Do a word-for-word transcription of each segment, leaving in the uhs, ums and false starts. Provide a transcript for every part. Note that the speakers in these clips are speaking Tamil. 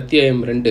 அத்தியாயம் ரெண்டு,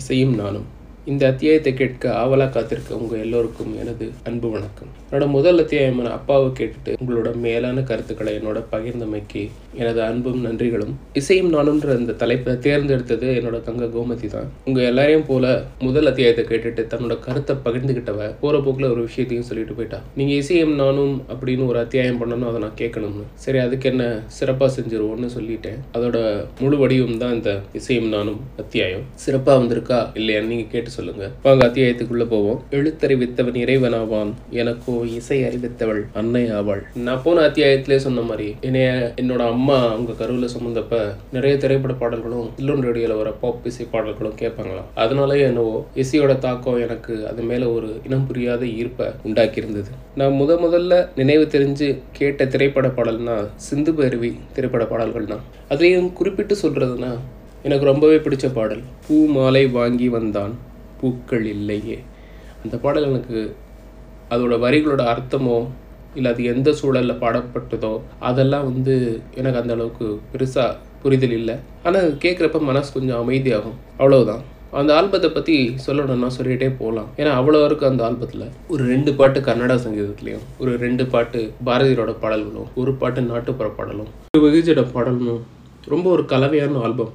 இசையும் நானும். இந்த அத்தியாயத்தை கேட்க ஆவலாக காத்திருக்க உங்கள் எல்லோருக்கும் எனது அன்பு வணக்கம். என்னோட முதல் அத்தியாயமான அப்பாவை கேட்டுட்டு உங்களோட மேலான கருத்துக்களை என்னோட பகிர்ந்தமைக்கு எனது அன்பும் நன்றிகளும். இசையும் நானும்ன்ற இந்த தலைப்பை தேர்ந்தெடுத்தது என்னோட தங்க கோமதி தான். உங்கள் எல்லாரையும் போல முதல் அத்தியாயத்தை கேட்டுட்டு தன்னோட கருத்தை பகிர்ந்துக்கிட்டவ போகிற போக்கில் ஒரு விஷயத்தையும் சொல்லிட்டு போயிட்டா, நீங்கள் இசையும் நானும் அப்படின்னு ஒரு அத்தியாயம் பண்ணணும், அதை நான் கேட்கணும்னு. சரி, அதுக்கு என்ன சிறப்பாக செஞ்சிருவோன்னு சொல்லிட்டேன். அதோட முழு வடிவம் தான் இந்த இசையும் நானும் அத்தியாயம். சிறப்பாக வந்திருக்கா இல்லையான்னு நீங்கள் கேட்டு சொல்லுங்க. வாங்க அத்தியாயத்துக்குள்ள போவோம். எழுத்தறிவித்தவன் இறைவனாவான், எனக்கோ இசை அறிவித்தவள் அன்னை ஆவாள். நான் போன அத்தியாயத்திலே சொன்ன மாதிரி என்னைய என்னோட அம்மா அவங்க கருவில சுமந்தப்ப நிறைய திரைப்பட பாடல்களும் சில்லூன் ரேடியோல வர பாப் இசை பாடல்களும் கேட்பாங்களாம். அதனாலயே என்னவோ இசையோட தாக்கம் எனக்கு அது மேல ஒரு இனம் புரியாத ஈர்ப்பை உண்டாக்கி இருந்தது. நான் முத முதல்ல நினைவு தெரிஞ்சு கேட்ட திரைப்பட பாடல்னா சிந்து பைரவி திரைப்பட பாடல்கள் தான். அதையும் குறிப்பிட்டு சொல்றதுன்னா எனக்கு ரொம்பவே பிடிச்ச பாடல் பூ மாலை வாங்கி வந்தான் பூக்கள் இல்லையே. அந்த பாடல் எனக்கு அதோட வரிகளோட அர்த்தமோ இல்லை அது எந்த சூழலில் பாடப்பட்டதோ அதெல்லாம் வந்து எனக்கு அந்த அளவுக்கு பெருசாக புரிதல் இல்லை. ஆனால் கேட்குறப்ப மனசு கொஞ்சம் அமைதியாகும், அவ்வளவுதான். அந்த ஆல்பத்தை பற்றி சொல்லணும்னா சொல்லிகிட்டே போகலாம். ஏன்னா அவ்வளோ இருக்குது அந்த ஆல்பத்தில். ஒரு ரெண்டு பாட்டு கர்நாடக சங்கீதத்துலேயும், ஒரு ரெண்டு பாட்டு பாரதியோட பாடல்களும், ஒரு பாட்டு நாட்டுப்புற பாடலும், ஒரு வெகுஜன பாடலும். ரொம்ப ஒரு கலவையான ஆல்பம்.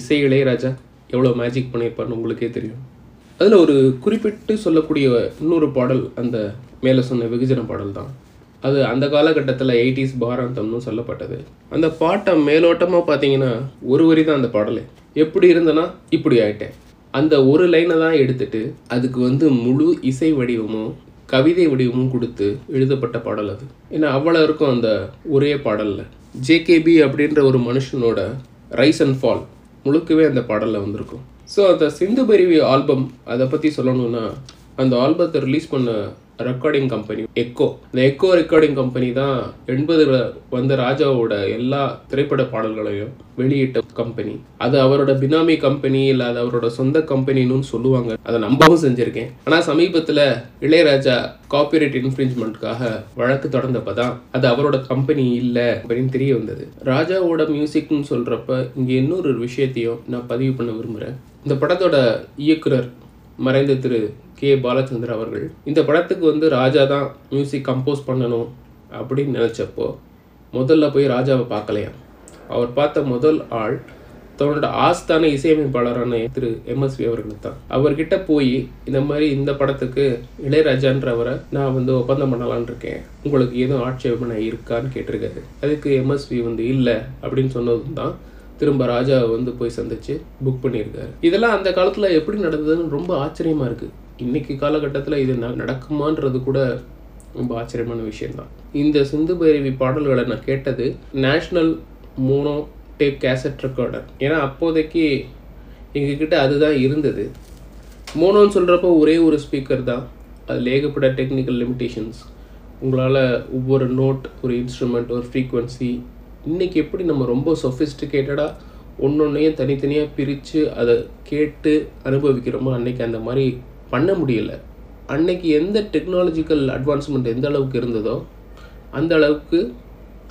இசை இளையராஜா எவ்வளோ மேஜிக் பண்ணியிருப்பான்னு உங்களுக்கே தெரியும். அதில் ஒரு குறிப்பிட்டு சொல்லக்கூடிய இன்னொரு பாடல் அந்த மேலே சொன்ன வெகுஜன பாடல் தான். அது அந்த காலகட்டத்தில் எயிட்டிஸ் பாராந்தம்னு சொல்லப்பட்டது. அந்த பாட்டை மேலோட்டமாக பார்த்தீங்கன்னா ஒரு வரி தான் அந்த பாடல். எப்படி இருந்தேன்னா இப்படி ஆகிட்டேன், அந்த ஒரு லைனை தான் எடுத்துட்டு அதுக்கு வந்து முழு இசை வடிவமும் கவிதை வடிவமும் கொடுத்து எழுதப்பட்ட பாடல் அது. ஏன்னா அவ்வளோ இருக்கும் அந்த ஒரே பாடலில். ஜேகேபி அப்படின்ற ஒரு மனுஷனோட ரைஸ் அண்ட் ஃபால் முழுக்கவே அந்த பாடலில் வந்திருக்கும். ஸோ அந்த சிந்து பைரவி ஆல்பம், அதை பற்றி சொல்லணும்னா அந்த ஆல்பத்தை ரிலீஸ் பண்ண ரெக்கார்டிங் கம்பெனி எக்கோ. இந்த எக்கோ ரெக்கார்டிங் கம்பெனி தான் எண்பதுல வந்த ராஜாவோட எல்லா திரைப்பட பாடல்களையும் வெளியிட்ட கம்பெனி. அது அவரோட பினாமி கம்பெனி இல்லை அது அவரோட சொந்த கம்பெனின்னு சொல்லுவாங்க. அதை நம்பவும் செஞ்சுருக்கேன். ஆனால் சமீபத்தில் இளையராஜா காப்பிரைட் இன்ஃப்ரிஞ்ச்மெண்ட்காக வழக்கு தொடர்ந்தப்ப தான் அது அவரோட கம்பெனி இல்லை அப்படின்னு தெரிய வந்தது. ராஜாவோட மியூசிக்னு சொல்கிறப்ப இங்கே இன்னொரு விஷயத்தையும் நான் பதிவு பண்ண விரும்புகிறேன். இந்த படத்தோட இயக்குனர் மறைந்த திரு கே பாலச்சந்தர் அவர்கள் இந்த படத்துக்கு வந்து ராஜா தான் மியூசிக் கம்போஸ் பண்ணணும் அப்படின்னு நினச்சப்போ முதல்ல போய் ராஜாவை பார்க்கலையா. அவர் பார்த்த முதல் ஆள் தன்னோட ஆஸ்தான இசையமைப்பாளரான திரு எம்எஸ்வி அவர்கள் தான். அவர்கிட்ட போய் இந்த மாதிரி இந்த படத்துக்கு இளையராஜான்றவரை நான் வந்து ஒப்பந்தம் பண்ணலான் இருக்கேன், உங்களுக்கு எதுவும் ஆட்சேபனை இருக்கான்னு கேட்டிருக்காரு. அதுக்கு எம்எஸ்வி வந்து இல்லை அப்படின்னு சொன்னதும் தான் திரும்ப ராஜாவை வந்து போய் சந்திச்சு புக் பண்ணியிருக்காரு. இதெல்லாம் அந்த காலத்தில் எப்படி நடந்ததுன்னு ரொம்ப ஆச்சரியமாக இருக்குது. இன்றைக்கி காலகட்டத்தில் இது நடக்குமான்றது கூட ரொம்ப ஆச்சரியமான விஷயந்தான். இந்த சிந்து பைரவி பாடல்களை நான் கேட்டது National mono tape cassette recorder. ஏன்னா அப்போதைக்கு எங்ககிட்ட அதுதான் இருந்தது. மோனோன்னு சொல்கிறப்போ ஒரே ஒரு ஸ்பீக்கர் தான், அதில் ஏகப்பட்ட டெக்னிக்கல் லிமிடேஷன்ஸ். உங்களால் ஒவ்வொரு நோட், ஒரு இன்ஸ்ட்ருமெண்ட், ஒரு ஃப்ரீக்வன்சி, இன்றைக்கி எப்படி நம்ம ரொம்ப சொஃபிஸ்டிகேட்டடாக ஒன்றொன்னையும் தனித்தனியாக பிரித்து அதை கேட்டு அனுபவிக்கிறோமோ அன்றைக்கி அந்த மாதிரி பண்ண முடியலை. அன்றைக்கி எந்த டெக்னாலஜிக்கல் அட்வான்ஸ்மெண்ட் எந்த அளவுக்கு இருந்ததோ அந்த அளவுக்கு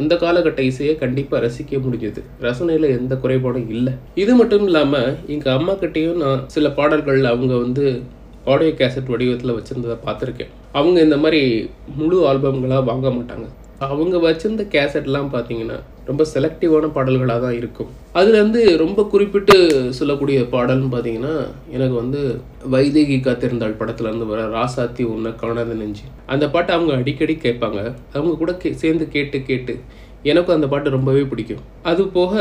அந்த காலகட்ட இசையை கண்டிப்பாக ரசிக்க முடிஞ்சது. ரசனையில் எந்த குறைபாடும் இல்லை. இது மட்டும் இல்லாமல் எங்கள் அம்மாக்கிட்டேயும் நான் சில பாடல்கள் அவங்க வந்து ஆடியோ கேசட் வடிவத்தில் வச்சுருந்ததை பார்த்துருக்கேன். அவங்க இந்த மாதிரி முழு ஆல்பம்களாக வாங்க மாட்டாங்க. அவங்க வச்சிருந்த கேசட்லாம் பார்த்தீங்கன்னா ரொம்ப செலக்டிவான பாடல்களாக தான் இருக்கும். அதுலேருந்து ரொம்ப குறிப்பிட்டு சொல்லக்கூடிய பாடல்னு பார்த்தீங்கன்னா எனக்கு வந்து வைதேகி காத்திருந்தாள் படத்துலேருந்து வர ராசாத்தி உன்னை காணாத நெஞ்சு. அந்த பாட்டை அவங்க அடிக்கடி கேட்பாங்க. அவங்க கூட கே சேர்ந்து கேட்டு கேட்டு எனக்கும் அந்த பாட்டு ரொம்பவே பிடிக்கும். அது போக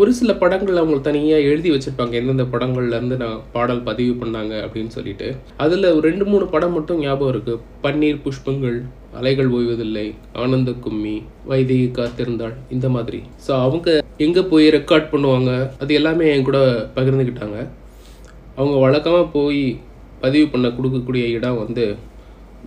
ஒரு சில படங்கள் அவங்க தனியாக எழுதி வச்சுருப்பாங்க, எந்தெந்த படங்கள்லேருந்து நான் பாடல் பதிவு பண்ணாங்க அப்படின்னு சொல்லிட்டு. அதில் ஒரு ரெண்டு மூணு படம் மட்டும் ஞாபகம் இருக்குது. பன்னீர் புஷ்பங்கள், அலைகள் ஓய்வதில்லை, ஆனந்த கும்மி, வைதேகி காத்திருந்தாள், இந்த மாதிரி. ஸோ அவங்க எங்கே போய் ரெக்கார்ட் பண்ணுவாங்க அது எல்லாமே என் கூட பகிர்ந்துக்கிட்டாங்க. அவங்க வழக்கமாக போய் பதிவு பண்ண கொடுக்கக்கூடிய இடம் வந்து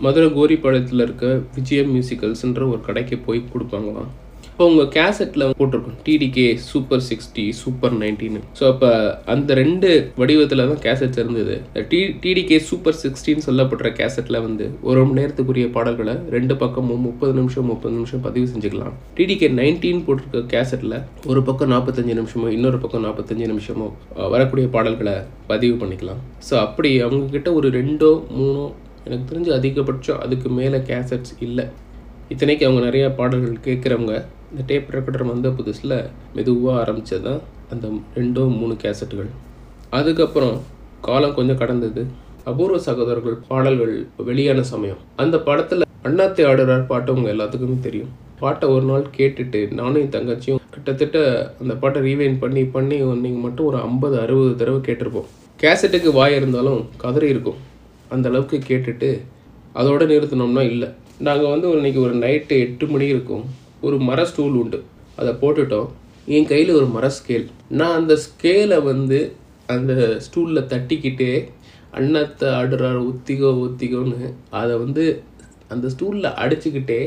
மதுரை கோரிப்பாளையத்தில் இருக்க விஜயம் மியூசிக்கல்ஸுன்ற ஒரு கடைக்கு போய் கொடுப்பாங்களாம். இப்போ உங்கள் கேசட்டில் போட்டிருக்கும் டிடிகே சூப்பர் சிக்ஸ்டி சூப்பர் நைன்டின்னு. ஸோ அப்போ அந்த ரெண்டு வடிவத்தில் தான் கேசட்ஸ் இருந்தது. டி டிடிகே சூப்பர் சிக்ஸ்டின்னு சொல்லப்படுற கேசட்டில் வந்து ஒரு மணி நேரத்துக்குரிய பாடல்களை ரெண்டு பக்கமும் முப்பது நிமிஷம் முப்பது நிமிஷம் பதிவு செஞ்சுக்கலாம். டிடிகே நைன்டீன் போட்டிருக்க கேசட்டில் ஒரு பக்கம் நாற்பத்தஞ்சு நிமிஷமோ இன்னொரு பக்கம் நாற்பத்தஞ்சு நிமிஷமோ வரக்கூடிய பாடல்களை பதிவு பண்ணிக்கலாம். ஸோ அப்படி அவங்கக்கிட்ட ஒரு ரெண்டோ மூணோ எனக்கு தெரிஞ்சு அதிகபட்சம் அதுக்கு மேலே கேசட்ஸ் இல்லை. இத்தனைக்கு அவங்க நிறையா பாடல்கள் கேட்குறவங்க இந்த டேப் ரெக்கார்டர் வந்த புதுசில் மெதுவாக ஆரம்பித்தது தான் அந்த ரெண்டோ மூணு கேசட்டுகள். அதுக்கப்புறம் காலம் கொஞ்சம் கடந்தது. அபூர்வ சகோதரர்கள் பாடல்கள் வெளியான சமயம் அந்த படத்தில் அண்ணாத்தை ஆடுறார் பாட்டு அவங்க எல்லாத்துக்குமே தெரியும். பாட்டை ஒரு நாள் கேட்டுட்டு நானும் என் தங்கச்சியும் கிட்டத்தட்ட அந்த பாட்டை ரீவைன் பண்ணி பண்ணி நீங்கள் மட்டும் ஒரு ஐம்பது அறுபது தடவை கேட்டிருப்போம். கேசட்டுக்கு வாய் இருந்தாலும் கதறி இருக்கும். அந்த அளவுக்கு கேட்டுட்டு அதோடு நிறுத்தினோம்னா இல்லை. நாங்கள் வந்து இன்றைக்கி ஒரு நைட்டு எட்டு மணி இருக்கும். ஒரு மர ஸ்டூல் உண்டு, அதை போட்டுட்டோம். என் கையில் ஒரு மர ஸ்கேல். நான் அந்த ஸ்கேலை வந்து அந்த ஸ்டூலில் தட்டிக்கிட்டே அண்ணத்தை ஆடுறார் ஒத்திகோ ஒத்திகோன்னு அதை வந்து அந்த ஸ்டூலில் அடிச்சுக்கிட்டே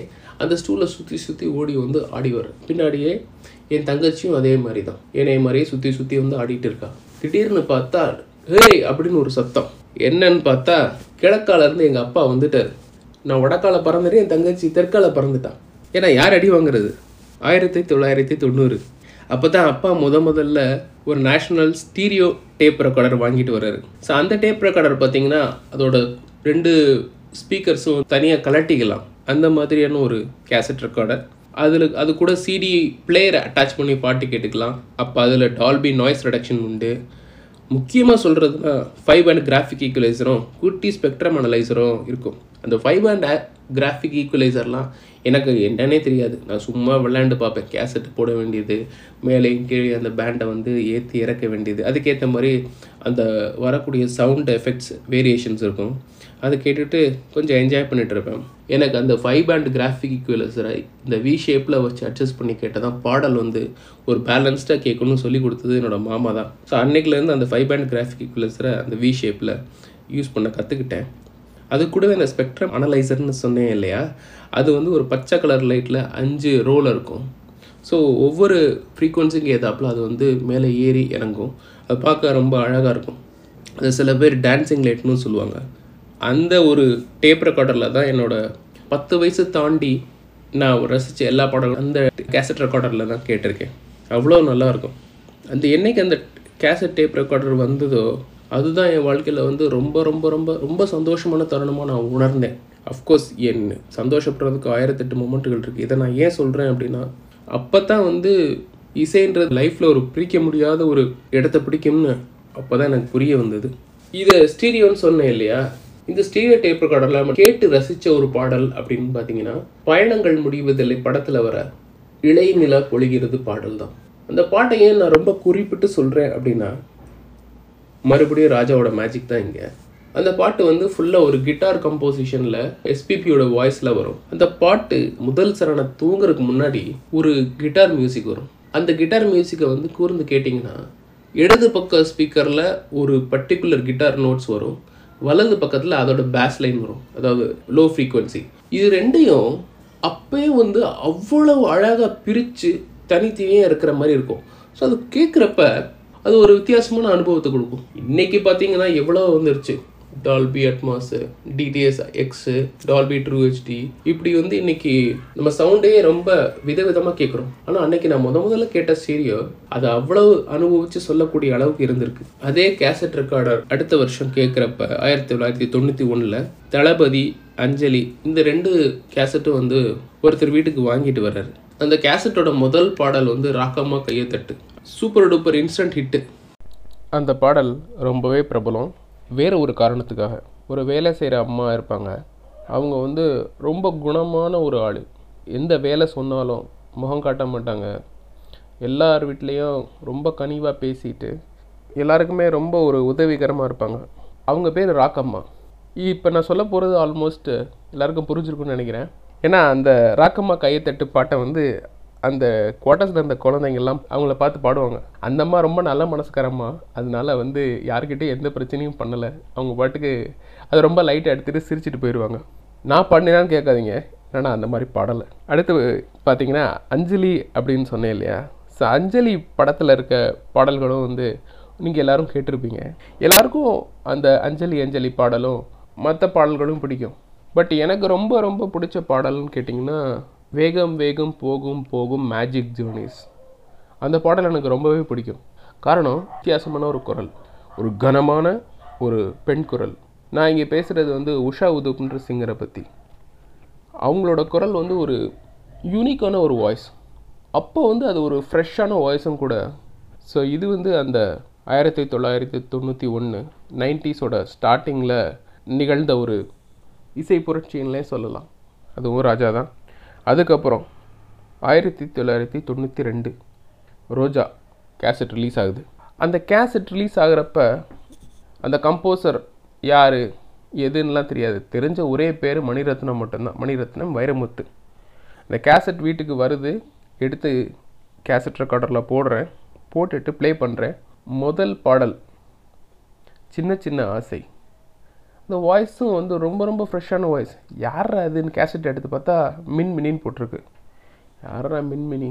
அந்த ஸ்டூலில் சுற்றி சுற்றி ஓடி வந்து ஆடி வர்றேன். பின்னாடியே என் தங்கச்சியும் அதே மாதிரி தான் என்னைய மாதிரியே சுற்றி சுற்றி வந்து ஆடிட்டு இருக்கா. திடீர்னு பார்த்தா ஏய் அப்படின்னு ஒரு சத்தம். என்னன்னு பார்த்தா கிழக்காலேருந்து எங்கள் அப்பா வந்துட்டார். நான் வடக்கால பறந்துட்டு என் தங்கச்சி தெற்கால பறந்துட்டான். ஏன்னா யார் அடி வாங்குறது? ஆயிரத்தி தொள்ளாயிரத்தி தொண்ணூறு அப்போ தான் அப்பா முத முதல்ல ஒரு நேஷ்னல் ஸ்டீரியோ டேப் ரெக்கார்டர் வாங்கிட்டு வர்றாரு. ஸோ அந்த டேப் ரெக்கார்டர் பார்த்தீங்கன்னா அதோட ரெண்டு ஸ்பீக்கர்ஸும் தனியாக கலட்டிக்கலாம் அந்த மாதிரியான ஒரு கேசட் ரெக்கார்டர். அதில் அது கூட சிடி பிளேயரை அட்டாச் பண்ணி பாட்டு கேட்டுக்கலாம். அப்போ அதில் டால்பி நாய்ஸ் ரிடக்ஷன் உண்டு. முக்கியமாக சொல்கிறதுனா ஃபைவ் பேண்ட் கிராஃபிக் ஈக்குவலைசரும் குட்டி ஸ்பெக்ட்ரம் அனலைசரும் இருக்கும். அந்த ஃபைவ் பேண்ட் கிராஃபிக் ஈக்குவலைசர்லாம் எனக்கு என்னன்னே தெரியாது. நான் சும்மா விளையாண்டு பார்ப்பேன். கேசட் போட வேண்டியது, மேலேயும் கீழே அந்த பேண்டை வந்து ஏற்றி இறக்க வேண்டியது, அதுக்கேற்ற மாதிரி அந்த வரக்கூடிய சவுண்ட் எஃபெக்ட்ஸ் வேரியேஷன்ஸ் இருக்கும். அதை கேட்டுட்டு கொஞ்சம் என்ஜாய் பண்ணிகிட்டு இருப்பேன். எனக்கு அந்த ஃபைவ் பேண்ட் கிராஃபிக் ஈக்குவலைசரை இந்த வி ஷேப்பில் வச்சு அட்ஜஸ்ட் பண்ணி கேட்டால் தான் பாடல் வந்து ஒரு பேலன்ஸ்டாக கேட்கணும்னு சொல்லி கொடுத்தது என்னோடய மாமா தான். ஸோ அன்றைக்கிலேருந்து அந்த ஃபைவ் பேண்ட் கிராஃபிக் ஈக்குவலைசரை அந்த வி ஷேப்பில் யூஸ் பண்ண கற்றுக்கிட்டேன். அது கூடவே இந்த ஸ்பெக்ட்ரம் அனலைசர்னு சொன்னேன் இல்லையா, அது வந்து ஒரு பச்சை கலர் லைட்டில் அஞ்சு ரோல் இருக்கும். ஸோ ஒவ்வொரு ஃப்ரீக்குவன்சிக்கு ஏதாப்பில் அது வந்து மேலே ஏறி இறங்கும். அது பார்க்க ரொம்ப அழகாக இருக்கும். அது சில பேர் டான்ஸிங் லைட்னு சொல்லுவாங்க. அந்த ஒரு டேப் ரெக்கார்டரில் தான் என்னோடய பத்து வயசு தாண்டி நான் ரசித்த எல்லா பாடல்களும் அந்த கேசட் ரெக்கார்டரில் தான் கேட்டிருக்கேன். அவ்வளோ நல்லாயிருக்கும். அந்த என்றைக்கு அந்த கேசட் டேப் ரெக்கார்டர் வந்ததோ அதுதான் என் வாழ்க்கையில் வந்து ரொம்ப ரொம்ப ரொம்ப ரொம்ப சந்தோஷமான தருணமாக நான் உணர்ந்தேன். அஃப்கோர்ஸ் என் சந்தோஷப்படுறதுக்கு ஆயிரத்தெட்டு மொமெண்ட்டுகள் இருக்குது. இதை நான் ஏன் சொல்கிறேன் அப்படின்னா அப்போ தான் வந்து இசைன்றது லைஃப்பில் ஒரு பிரிக்க முடியாத ஒரு இடத்த பிடிக்கும்னு அப்போ தான் எனக்கு புரிய வந்தது. இதை ஸ்டீரியோன்னு சொன்னேன் இல்லையா, இந்த ஸ்டீரியோ டேப் ரெக்கார்டரில் கேட்டு ரசித்த ஒரு பாடல் அப்படின்னு பார்த்தீங்கன்னா பயணங்கள் முடிவதில்லை படத்தில் வர இளை நிலா பொழிகிறது பாடல் தான். அந்த பாட்டை ஏன் நான் ரொம்ப குறிப்பிட்டு சொல்கிறேன் அப்படின்னா மறுபடியும் ராஜாவோட மேஜிக் தான் இங்கே. அந்த பாட்டு வந்து ஃபுல்லாக ஒரு கிட்டார் கம்போசிஷனில் எஸ்பிபியோட வாய்ஸில் வரும். அந்த பாட்டு முதல் சரண தூங்குறதுக்கு முன்னாடி ஒரு கிட்டார் மியூசிக் வரும். அந்த கிட்டார் மியூசிக்கை வந்து கூர்ந்து கேட்டிங்கன்னா இடது பக்க ஸ்பீக்கரில் ஒரு பர்டிகுலர் கிட்டார் நோட்ஸ் வரும், வலது பக்கத்தில் அதோட பேஸ் லைன் வரும், அதாவது லோ ஃப்ரீக்குவன்சி. இது ரெண்டையும் அப்பயே வந்து அவ்வளவு அழகாக பிரித்து தனித்தனியாக இருக்கிற மாதிரி இருக்கும். ஸோ அது கேட்குறப்ப அது ஒரு வித்தியாசமான அனுபவத்தை கொடுக்கும். இன்றைக்கி பார்த்தீங்கன்னா எவ்வளோ வந்துருச்சு, Dolby Atmos, DTS X, Dolby True HD, இப்படி வந்து இன்றைக்கி நம்ம சவுண்டே ரொம்ப விதவிதமாக கேட்குறோம். ஆனால் அன்றைக்கி நான் முத முதல்ல கேட்ட ஸ்டீரியோ அதை அவ்வளோ அனுபவித்து சொல்லக்கூடிய அளவுக்கு இருந்திருக்கு. அதே கேசட் ரெக்கார்டர் அடுத்த வருஷம் கேட்குறப்ப ஆயிரத்தி தொள்ளாயிரத்தி தொண்ணூற்றி ஒன்றில் தளபதி, அஞ்சலி இந்த ரெண்டு கேசட்டும் வந்து ஒருத்தர் வீட்டுக்கு வாங்கிட்டு வர்றாரு. அந்த கேசட்டோட முதல் பாடல் வந்து ராக்கம்மா கையை தட்டு, சூப்பர் டூப்பர் இன்ஸ்டன்ட் ஹிட்டு. அந்த பாடல் ரொம்பவே பிரபலம். வேறு ஒரு காரணத்துக்காக, ஒரு வேலை செய்கிற அம்மா இருப்பாங்க. அவங்க வந்து ரொம்ப குணமான ஒரு ஆள். எந்த வேலை சொன்னாலும் முகம் காட்ட மாட்டாங்க. எல்லார் வீட்லேயும் ரொம்ப கனிவாக பேசிட்டு எல்லாருக்குமே ரொம்ப ஒரு உதவிகரமாக இருப்பாங்க. அவங்க பேர் ராக்கம்மா. இப்போ நான் சொல்ல போகிறது ஆல்மோஸ்ட் எல்லாருக்கும் புரிஞ்சிருக்குன்னு நினைக்கிறேன். ஏன்னா அந்த ராக்கம்மா கையத்தட்டு பாட்டை வந்து அந்த குவார்ட்டர்ஸில் இருந்த குழந்தைங்கள்லாம் அவங்கள பார்த்து பாடுவாங்க. அந்த அம்மா ரொம்ப நல்ல மனசுக்காரம்மா. அதனால வந்து யாருக்கிட்டேயும் எந்த பிரச்சனையும் பண்ணலை. அவங்க பாட்டுக்கு அது ரொம்ப லைட்டாக எடுத்துகிட்டு சிரிச்சுட்டு போயிடுவாங்க. நான் பாடினேனான்னு கேட்காதீங்க, ஆனால் நான் அந்த மாதிரி பாடலை. அடுத்து பார்த்திங்கன்னா அஞ்சலி அப்படின்னு சொன்னேன் இல்லையா, ஸோ அஞ்சலி படத்தில் இருக்க பாடல்களும் வந்து நீங்கள் எல்லோரும் கேட்டிருப்பீங்க. எல்லாருக்கும் அந்த அஞ்சலி அஞ்சலி பாடலும் மற்ற பாடல்களும் பிடிக்கும். பட் எனக்கு ரொம்ப ரொம்ப பிடிச்ச பாடல்னு கேட்டிங்கன்னா வேகம் வேகம் போகும் போகும் மேஜிக் ஜேர்னிஸ். அந்த பாடல் எனக்கு ரொம்பவே பிடிக்கும். காரணம், வித்தியாசமான ஒரு குரல், ஒரு கனமான ஒரு பெண் குரல். நான் இங்கே பேசுகிறது வந்து உஷா உதுப்ன்ற சிங்கரை பற்றி. அவங்களோட குரல் வந்து ஒரு யூனிக்கான ஒரு வாய்ஸ். அப்போ வந்து அது ஒரு ஃப்ரெஷ்ஷான வாய்ஸும் கூட. ஸோ இது வந்து அந்த ஆயிரத்தி தொள்ளாயிரத்தி தொண்ணூற்றி ஒன்று நைன்டிஸோட ஸ்டார்டிங்கில் நிகழ்ந்த ஒரு இசை புரட்சின்னே சொல்லலாம். அதுவும் ராஜா தான். அதுக்கப்புறம் ஆயிரத்தி தொள்ளாயிரத்தி தொண்ணூற்றி ரெண்டு ரோஜா கேசட் ரிலீஸ் ஆகுது. அந்த கேசட் ரிலீஸ் ஆகிறப்ப அந்த கம்போசர் யார் எதுன்னெலாம் தெரியாது. தெரிஞ்ச ஒரே பேர் மணிரத்னம் மட்டும்தான், மணிரத்னம் வைரமுத்து. அந்த கேசட் வீட்டுக்கு வருது, எடுத்து கேசட் ரெக்கார்டரில் போடுறேன், போட்டுட்டு ப்ளே பண்ணுறேன். முதல் பாடல் சின்ன சின்ன ஆசை. அந்த வாய்ஸும் வந்து ரொம்ப ரொம்ப ஃப்ரெஷ்ஷான வாய்ஸ். யாரா அதுன்னு கேசட் எடுத்து பார்த்தா மின் மினின்னு போட்டிருக்கு. யாரா மின் மினி,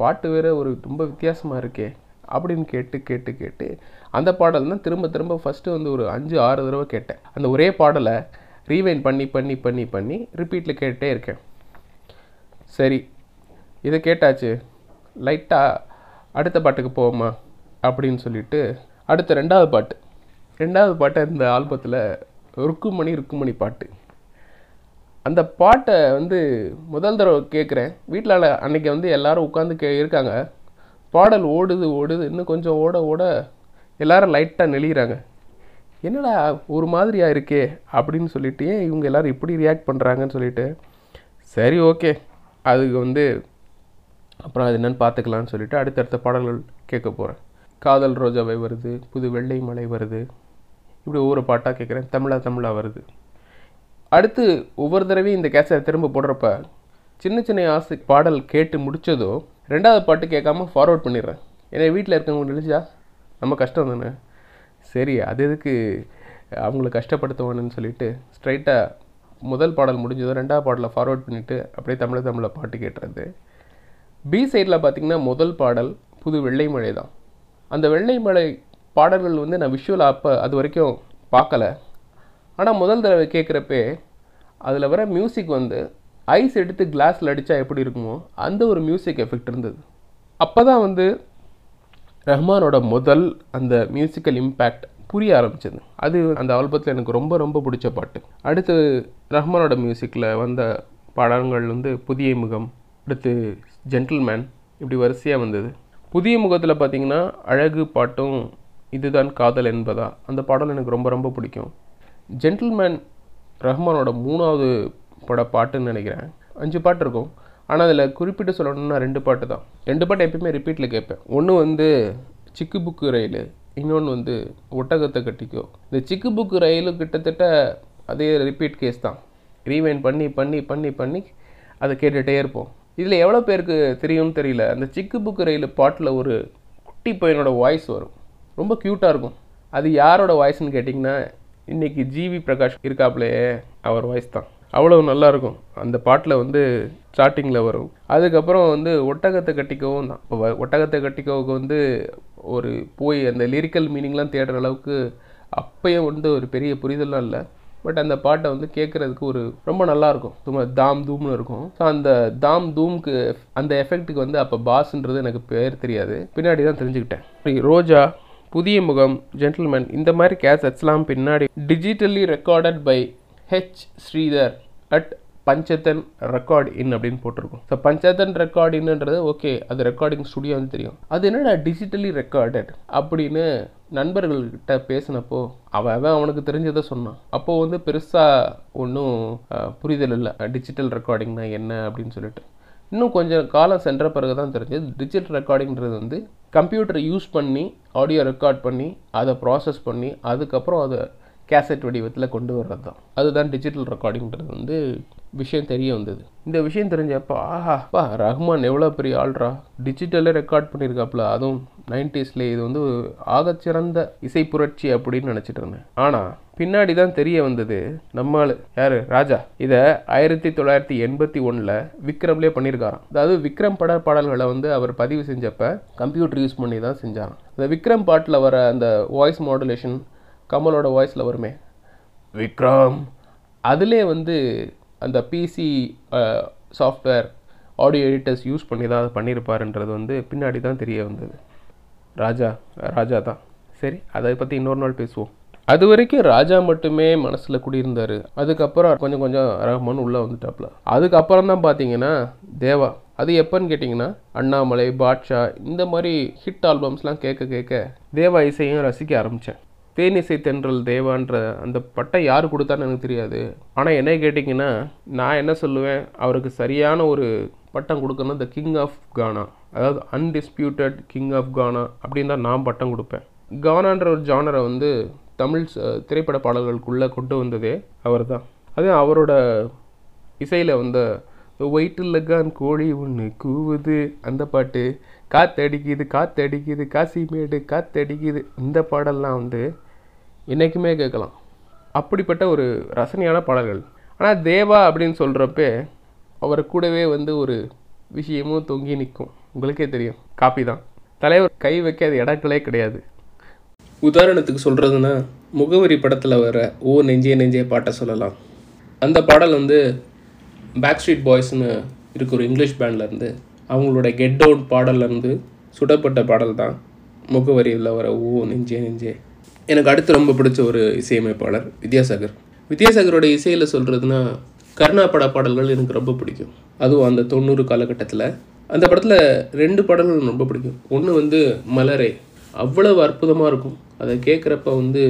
பாட்டு வேறு ஒரு ரொம்ப வித்தியாசமாக இருக்கே அப்படின்னு கேட்டு கேட்டு கேட்டு அந்த பாடல் தான் திரும்ப திரும்ப ஃபஸ்ட்டு வந்து ஒரு அஞ்சு ஆறு தடவை கேட்டேன். அந்த ஒரே பாடலை ரீவைண்ட் பண்ணி பண்ணி பண்ணி பண்ணி ரிப்பீட்டில் கேட்டே இருக்கேன். சரி, இதை கேட்டாச்சு, லைட்டாக அடுத்த பாட்டுக்கு போவோமா அப்படின்னு சொல்லிட்டு அடுத்த ரெண்டாவது பாட்டு ரெண்டாவது பாட்டை இந்த ஆல்பத்தில் ருக்குமணி ருக்குமணி பாட்டு. அந்த பாட்டை வந்து முதல் தடவை கேட்குறேன் வீட்டில். அன்றைக்கி வந்து எல்லோரும் உட்காந்து கே இருக்காங்க. பாடல் ஓடுது ஓடுது இன்னும் கொஞ்சம் ஓட ஓட எல்லோரும் லைட்டாக நெளிகிறாங்க. என்னடா ஒரு மாதிரியாக இருக்கே அப்படின்னு சொல்லிட்டு, ஏன் இவங்க எல்லோரும் இப்படி ரியாக்ட் பண்ணுறாங்கன்னு சொல்லிட்டு, சரி ஓகே அதுக்கு வந்து அப்புறம் அது என்னென்னு பார்த்துக்கலான்னு சொல்லிவிட்டு அடுத்தடுத்த பாடல்கள் கேட்க போகிறேன். காதல் ரோஜாவை வருது, புது வெள்ளை மலை வருது, இப்படி ஒவ்வொரு பாட்டாக கேட்குறேன். தமிழா தமிழா வருது. அடுத்து ஒவ்வொரு தடவையும் இந்த கேசை திரும்ப போடுறப்ப சின்ன சின்ன ஆசை பாடல் கேட்டு முடித்ததோ ரெண்டாவது பாட்டு கேட்காமல் ஃபார்வர்ட் பண்ணிடுறேன். ஏன்னா வீட்டில் இருக்கவங்க நினைச்சா நம்ம கஷ்டம் தானே, சரி அது எதுக்கு அவங்கள கஷ்டப்படுத்துவானுன்னு சொல்லிவிட்டு ஸ்ட்ரைட்டாக முதல் பாடல் முடிஞ்சதோ ரெண்டாவது பாடலை ஃபார்வர்ட் பண்ணிவிட்டு அப்படியே தமிழா தமிழா பாட்டு கேட்டுறது. பி சைடில் பார்த்திங்கன்னா முதல் பாடல் புது வெள்ளை மலை தான். அந்த வெள்ளை மலை பாடல்கள் வந்து நான் விஷுவலாக அப்போ அது வரைக்கும் பார்க்கலை. ஆனால் முதல் தடவை கேட்குறப்பே அதில் வர மியூசிக் வந்து ஐஸ் எடுத்து கிளாஸில் அடித்தா எப்படி இருக்குமோ அந்த ஒரு மியூசிக் எஃபெக்ட் இருந்தது. அப்போ தான் வந்து ரஹ்மானோட முதல் அந்த மியூசிக்கல் இம்பேக்ட் புரிய ஆரம்பித்தது. அது அந்த ஆல்பத்தில் எனக்கு ரொம்ப ரொம்ப பிடிச்ச பாட்டு. அடுத்து ரஹ்மானோட மியூசிக்கில் வந்த பாடல்கள் வந்து புதிய முகம், அடுத்து ஜென்டில்மேன், இப்படி வரிசையாக வந்தது. புதிய முகத்தில் பார்த்திங்கன்னா அழகு பாட்டும் இதுதான் காதல் என்பதா அந்த பாடல் எனக்கு ரொம்ப ரொம்ப பிடிக்கும். ஜென்டில்மேன் ரஹ்மானோட மூணாவது பட பாட்டுன்னு நினைக்கிறேன். அஞ்சு பாட்டு இருக்கும், ஆனால் அதில் குறிப்பிட்டு சொல்லணும்னா ரெண்டு பாட்டு தான். ரெண்டு பாட்டு எப்பயுமே ரிப்பீட்டில் கேட்பேன். ஒன்று வந்து சிக்கு புக்கு ரயில், இன்னொன்று வந்து ஒட்டகத்தை கட்டிக்கோ. இந்த சிக்கு புக்கு ரயிலு கிட்டத்தட்ட அதே ரிப்பீட் கேஸ் தான். ரீவைண்ட் பண்ணி பண்ணி பண்ணி பண்ணி அதை கேட்டுகிட்டே இருப்போம். இதில் எவ்வளோ பேருக்கு தெரியும்னு தெரியல, அந்த சிக்கு புக்கு ரயில் பாட்டில் ஒரு குட்டி பையனோட வாய்ஸ் வரும், ரொம்ப க்யூட்டாக இருக்கும். அது யாரோட வாய்ஸ்ன்னு கேட்டிங்கன்னா இன்றைக்கி ஜிவி பிரகாஷ் இருக்காப்புலையே அவர் வாய்ஸ் தான். அவ்வளோ நல்லாயிருக்கும் அந்த பாட்டில் வந்து ஸ்டார்டிங்கில் வரும். அதுக்கப்புறம் வந்து ஒட்டகத்தை கட்டிக்கவும் தான். இப்போ ஒட்டகத்தை கட்டிக்கோவுக்கு வந்து ஒரு போய் அந்த லிரிக்கல் மீனிங்லாம் தேடுற அளவுக்கு அப்பயும் வந்து ஒரு பெரிய புரிதலாம் இல்லை. பட் அந்த பாட்டை வந்து கேட்குறதுக்கு ஒரு ரொம்ப நல்லாயிருக்கும். சும்மா தாம் தூம்னு இருக்கும். ஸோ அந்த தாம் தூம்க்கு அந்த எஃபெக்ட்டுக்கு வந்து அப்போ பாஸ்ன்றது எனக்கு பேர் தெரியாது, பின்னாடி தான் தெரிஞ்சுக்கிட்டேன். ரோஜா, புதிய முகம், ஜென்டில்மேன், இந்த மாதிரி கேசட்ஸ்லாம் பின்னாடி digitally recorded by H Sridhar at Panchathan Record Inn அப்படின்னு போட்டிருக்கோம். ஸோ பஞ்சத்தன் ரெக்கார்ட் இன்னுன்றது ஓகே, அது ரெக்கார்டிங் ஸ்டுடியோன்னு தெரியும். அது என்னடா டிஜிட்டலி ரெக்கார்டட் அப்படின்னு நண்பர்கள்கிட்ட பேசினப்போ அவன் அவன் அவனுக்கு தெரிஞ்சதை சொன்னான். அப்போது வந்து பெருசாக ஒன்றும் புரிதல் இல்லை, டிஜிட்டல் ரெக்கார்டிங்னா என்ன அப்படின்னு சொல்லிட்டு. இன்னும் கொஞ்சம் காலம் சென்ற பிறகு தான் தெரிஞ்சது, டிஜிட்டல் ரெக்கார்டிங்கிறது வந்து கம்ப்யூட்டரை யூஸ் பண்ணி ஆடியோ ரெக்கார்ட் பண்ணி அதை ப்ராசஸ் பண்ணி அதுக்கப்புறம் அதை கேசட் வடிவத்தில் கொண்டு வர்றது தான். அதுதான் டிஜிட்டல் ரெக்கார்டிங்கிறது வந்து விஷயம் தெரிய வந்தது. இந்த விஷயம் தெரிஞ்சப்போ ஆஹாப்பா ரஹ்மான் எவ்வளோ பெரிய ஆள்ரா, டிஜிட்டலே ரெக்கார்ட் பண்ணியிருக்காப்புல, அதுவும் நைன்டிஸில் இது வந்து ஆகச்சிறந்த இசை புரட்சி அப்படின்னு நினச்சிட்டு இருந்தேன். ஆனால் பின்னாடி தான் தெரிய வந்தது நம்மால் யார் ராஜா இதை ஆயிரத்தி தொள்ளாயிரத்தி எண்பத்தி ஒன்றில் விக்ரம்லேயே பண்ணியிருக்காராம். அதாவது விக்ரம் பட பாடல்களை வந்து அவர் பதிவு செஞ்சப்போ கம்ப்யூட்டர் யூஸ் பண்ணி தான் செஞ்சாராம். இந்த விக்ரம் பாட்டில் வர அந்த வாய்ஸ் மாடுலேஷன் கமலோட வாய்ஸில் வருமே விக்ரம், அதிலே வந்து அந்த PC software audio editors use பண்ணி தான் அதை பண்ணியிருப்பாருன்றது வந்து பின்னாடி தான் தெரிய வந்தது. ராஜா ராஜா தான். சரி, அதை பற்றி இன்னொரு நாள் பேசுவோம். அது வரைக்கும் ராஜா மட்டுமே மனசில் குடியிருந்தார். அதுக்கப்புறம் கொஞ்சம் கொஞ்சம் ரஹ்மான் உள்ளே வந்துட்டாப்புல. அதுக்கப்புறம் தான் பார்த்தீங்கன்னா தேவா. அது எப்போன்னு கேட்டிங்கன்னா அண்ணாமலை, பாட்ஷா இந்த மாதிரி ஹிட் ஆல்பம்ஸ்லாம் கேட்க கேட்க தேவா இசையும் ரசிக்க ஆரம்பித்தேன். தேனிசை தென்றல் தேவான்ற அந்த பட்டை யார் கொடுத்தான்னு எனக்கு தெரியாது. ஆனால் என்ன கேட்டிங்கன்னா நான் என்ன சொல்லுவேன், அவருக்கு சரியான ஒரு பட்டம் கொடுக்கணும். த கிங் ஆஃப் கானா, அதாவது அன்டிஸ்பியூட்டட் கிங் ஆஃப் கானா அப்படின்னு தான் நான் பட்டம் கொடுப்பேன். கானான்ற ஒரு ஜானரை வந்து தமிழ் திரைப்பட பாடல்களுக்குள்ளே கொண்டு வந்ததே அவர் தான். அது அவரோட இசையில் வந்த ஒயிட்டில்லக்கான் கோழி ஒன்று கூவுது அந்த பாட்டு, காற்றடிக்குது காற்றடிக்குது காசிமேடு காற்றடிக்குது இந்த பாடல்லாம் வந்து என்றைக்குமே கேட்கலாம். அப்படிப்பட்ட ஒரு ரசனையான பாடல்கள். ஆனால் தேவா அப்படின்னு சொல்கிறப்பே அவர் கூடவே வந்து ஒரு விஷயமும் தொங்கி நிற்கும். உங்களுக்கே தெரியும், காப்பி தான். தலைவர் கை வைக்காத இடங்களே கிடையாது. உதாரணத்துக்கு சொல்கிறதுனா முகவரி படத்தில் வர ஓ நெஞ்சே நெஞ்சே பாட்டை சொல்லலாம். அந்த பாடல் வந்து பேக் ஸ்ட்ரீட் பாய்ஸ்னு இருக்கிற இங்கிலீஷ் பேண்ட்லேருந்து அவங்களோட கெட் அவுட் பாடல்லேருந்து சுடப்பட்ட பாடல் தான் முகவரியில் வர ஓ நெஞ்சே நெஞ்சே. எனக்கு அடுத்து ரொம்ப பிடிச்ச ஒரு இசையமைப்பாளர் வித்யாசாகர். வித்யாசாகரோட இசையில் சொல்கிறதுனா கர்ணா பட பாடல்கள் எனக்கு ரொம்ப பிடிக்கும். அதுவும் அந்த தொண்ணூறு காலகட்டத்தில் அந்த படத்தில் ரெண்டு பாடல்கள் ரொம்ப பிடிக்கும். ஒன்று வந்து மலரே, அவ்வளவு அற்புதமாக இருக்கும். அதை கேட்குறப்ப வந்து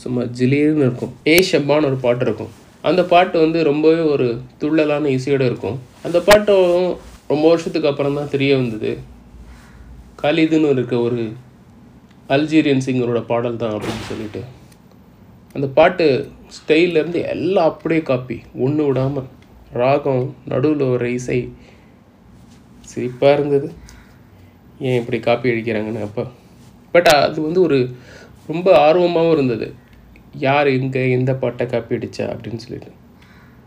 சும்மா ஜிலீர்னு இருக்கும். ஏ ஷப்பான்னு ஒரு பாட்டு இருக்கும். அந்த பாட்டு வந்து ரொம்பவே ஒரு துள்ளலான இசையோடு இருக்கும். அந்த பாட்டும் ரொம்ப வருஷத்துக்கு அப்புறம் தான் தெரிய வந்தது. காலிதுன்னு இருக்க ஒரு அல்ஜீரியன் சிங்கரோட பாடல் தான் அப்படின்னு சொல்லிட்டு அந்த பாட்டு ஸ்டைலேருந்து எல்லாம் அப்படியே காப்பி, ஒன்று விடாமல். ராகம், நடுவில் ஒரு இசை, சிரிப்பாக இருந்தது. ஏன் இப்படி காப்பி அடிக்கிறாங்கன்னு அப்போ. பட் அது வந்து ஒரு ரொம்ப ஆர்வமாகவும் இருந்தது, யார் எங்கே எந்த பாட்டை காப்பி அடித்தா அப்படின்னு சொல்லிட்டு.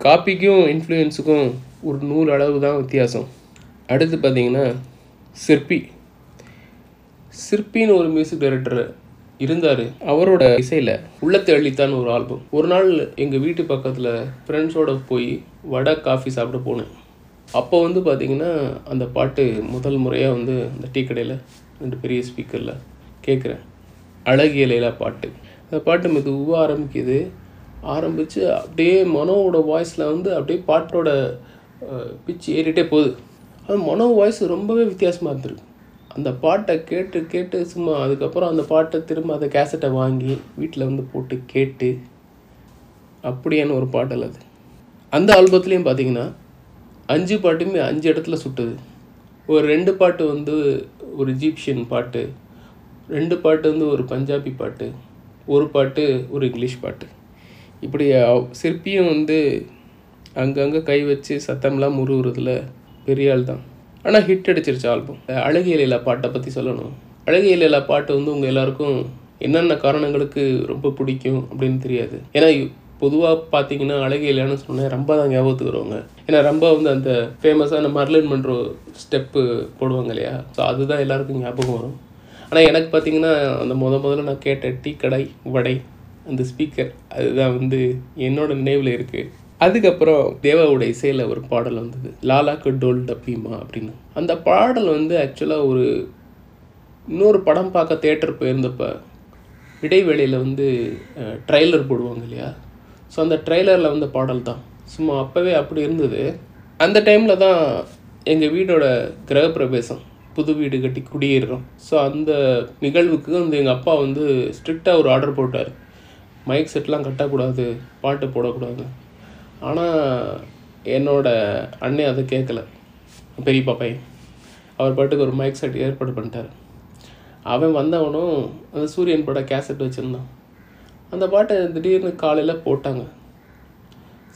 காப்பிக்கும் இன்ஃப்ளூயன்ஸுக்கும் ஒரு நூறு அளவு தான் வித்தியாசம். அடுத்து பார்த்திங்கன்னா சிற்பி. சிற்பின்னு ஒரு மியூசிக் டைரக்டர் இருந்தார். அவரோட இசையில் உள்ளத்தை அள்ளித்தான்னு ஒரு ஆல்பம். ஒரு நாள் எங்கள் வீட்டு பக்கத்தில் ஃப்ரெண்ட்ஸோடு போய் வடை காஃபி சாப்பிட போனேன். அப்போ வந்து பார்த்திங்கன்னா அந்த பாட்டு முதல் முறையாக வந்து அந்த டீ கடையில் ரெண்டு பெரிய ஸ்பீக்கரில் கேட்குறேன். அழகிய லைலா பாட்டு. அந்த பாட்டு மெதுவாக ஆரம்பிக்குது. ஆரம்பித்து அப்படியே மனோவோட வாய்ஸில் வந்து அப்படியே பாட்டோட பிச்சு ஏறிட்டே போகுது. அது மனோ வாய்ஸ் ரொம்பவே வித்தியாசமாக இருந்திருக்கு. அந்த பாட்டை கேட்டு கேட்டு சும்மா அதுக்கப்புறம் அந்த பாட்டை திரும்ப அதை கேசட்டை வாங்கி வீட்டில் வந்து போட்டு கேட்டு அப்படியான ஒரு பாடல் அது. அந்த ஆல்பத்துலேயும் பார்த்திங்கன்னா அஞ்சு பாட்டுமே அஞ்சு இடத்துல சுட்டுது. ஒரு ரெண்டு பாட்டு வந்து ஒரு ஈஜிப்ஷியன் பாட்டு, ரெண்டு பாட்டு வந்து ஒரு பஞ்சாபி பாட்டு, ஒரு பாட்டு ஒரு இங்கிலீஷ் பாட்டு. இப்படி சிற்பியும் வந்து அங்கங்கே கை வச்சு சத்தம்லாம் முறுவுறதுல பெரிய ஆள் தான். ஆனால் ஹிட் அடிச்சிருச்சு ஆல்பம். அழகிய லைலா பாட்டை பற்றி சொல்லணும். அழகிய லைலா பாட்டு வந்து உங்கள் எல்லாருக்கும் என்னென்ன காரணங்களுக்கு ரொம்ப பிடிக்கும் அப்படின்னு தெரியாது. ஏன்னா பொதுவாக பார்த்தீங்கன்னா அழகிய லைலான்னு சொன்னால் ரொம்ப தான் ஞாபகத்துக்கு வருவாங்க. ஏன்னா ரொம்ப வந்து அந்த ஃபேமஸான மர்லின் மன்றோ ஸ்டெப்பு போடுவாங்க இல்லையா, ஸோ அதுதான் எல்லாருக்கும் ஞாபகம் வரும். ஆனால் எனக்கு பார்த்திங்கன்னா அந்த முத முதல்ல நான் கேட்ட டீ கடை வடை அந்த ஸ்பீக்கர் அதுதான் வந்து என்னோடய நினைவில் இருக்குது. அதுக்கப்புறம் தேவாவோட இசையில் ஒரு பாடல் வந்தது, லாலாக்கு டோல் டப்பீமா அப்படின்னு. அந்த பாடல் வந்து ஆக்சுவலாக ஒரு இன்னொரு படம் பார்க்க தேட்டர் போயிருந்தப்போ இடைவேளையில் வந்து ட்ரெய்லர் போடுவாங்க இல்லையா, ஸோ அந்த ட்ரெய்லரில் வந்த பாடல் தான். சும்மா அப்போவே அப்படி இருந்தது. அந்த டைமில் தான் எங்கள் வீடோட கிரகப்பிரவேசம், புது வீடு கட்டி குடியேறோம். ஸோ அந்த நிகழ்வுக்கு வந்து எங்கள் அப்பா வந்து ஸ்ட்ரிக்டாக ஒரு ஆர்டர் போட்டார், மைக் செட்லாம் கட்டக்கூடாது, பாட்டு போடக்கூடாது. ஆனால் என்னோடய அண்ணன் அதை கேட்கலை. பெரிய பாப்பை அவர் பாட்டுக்கு ஒரு மைக் செட் ஏற்பாடு பண்ணிட்டார். அவன் வந்தவனும் அந்த சூரியன் பட கேசட் வச்சுருந்தான். அந்த பாட்டை திடீர்னு காலையில் போட்டாங்க.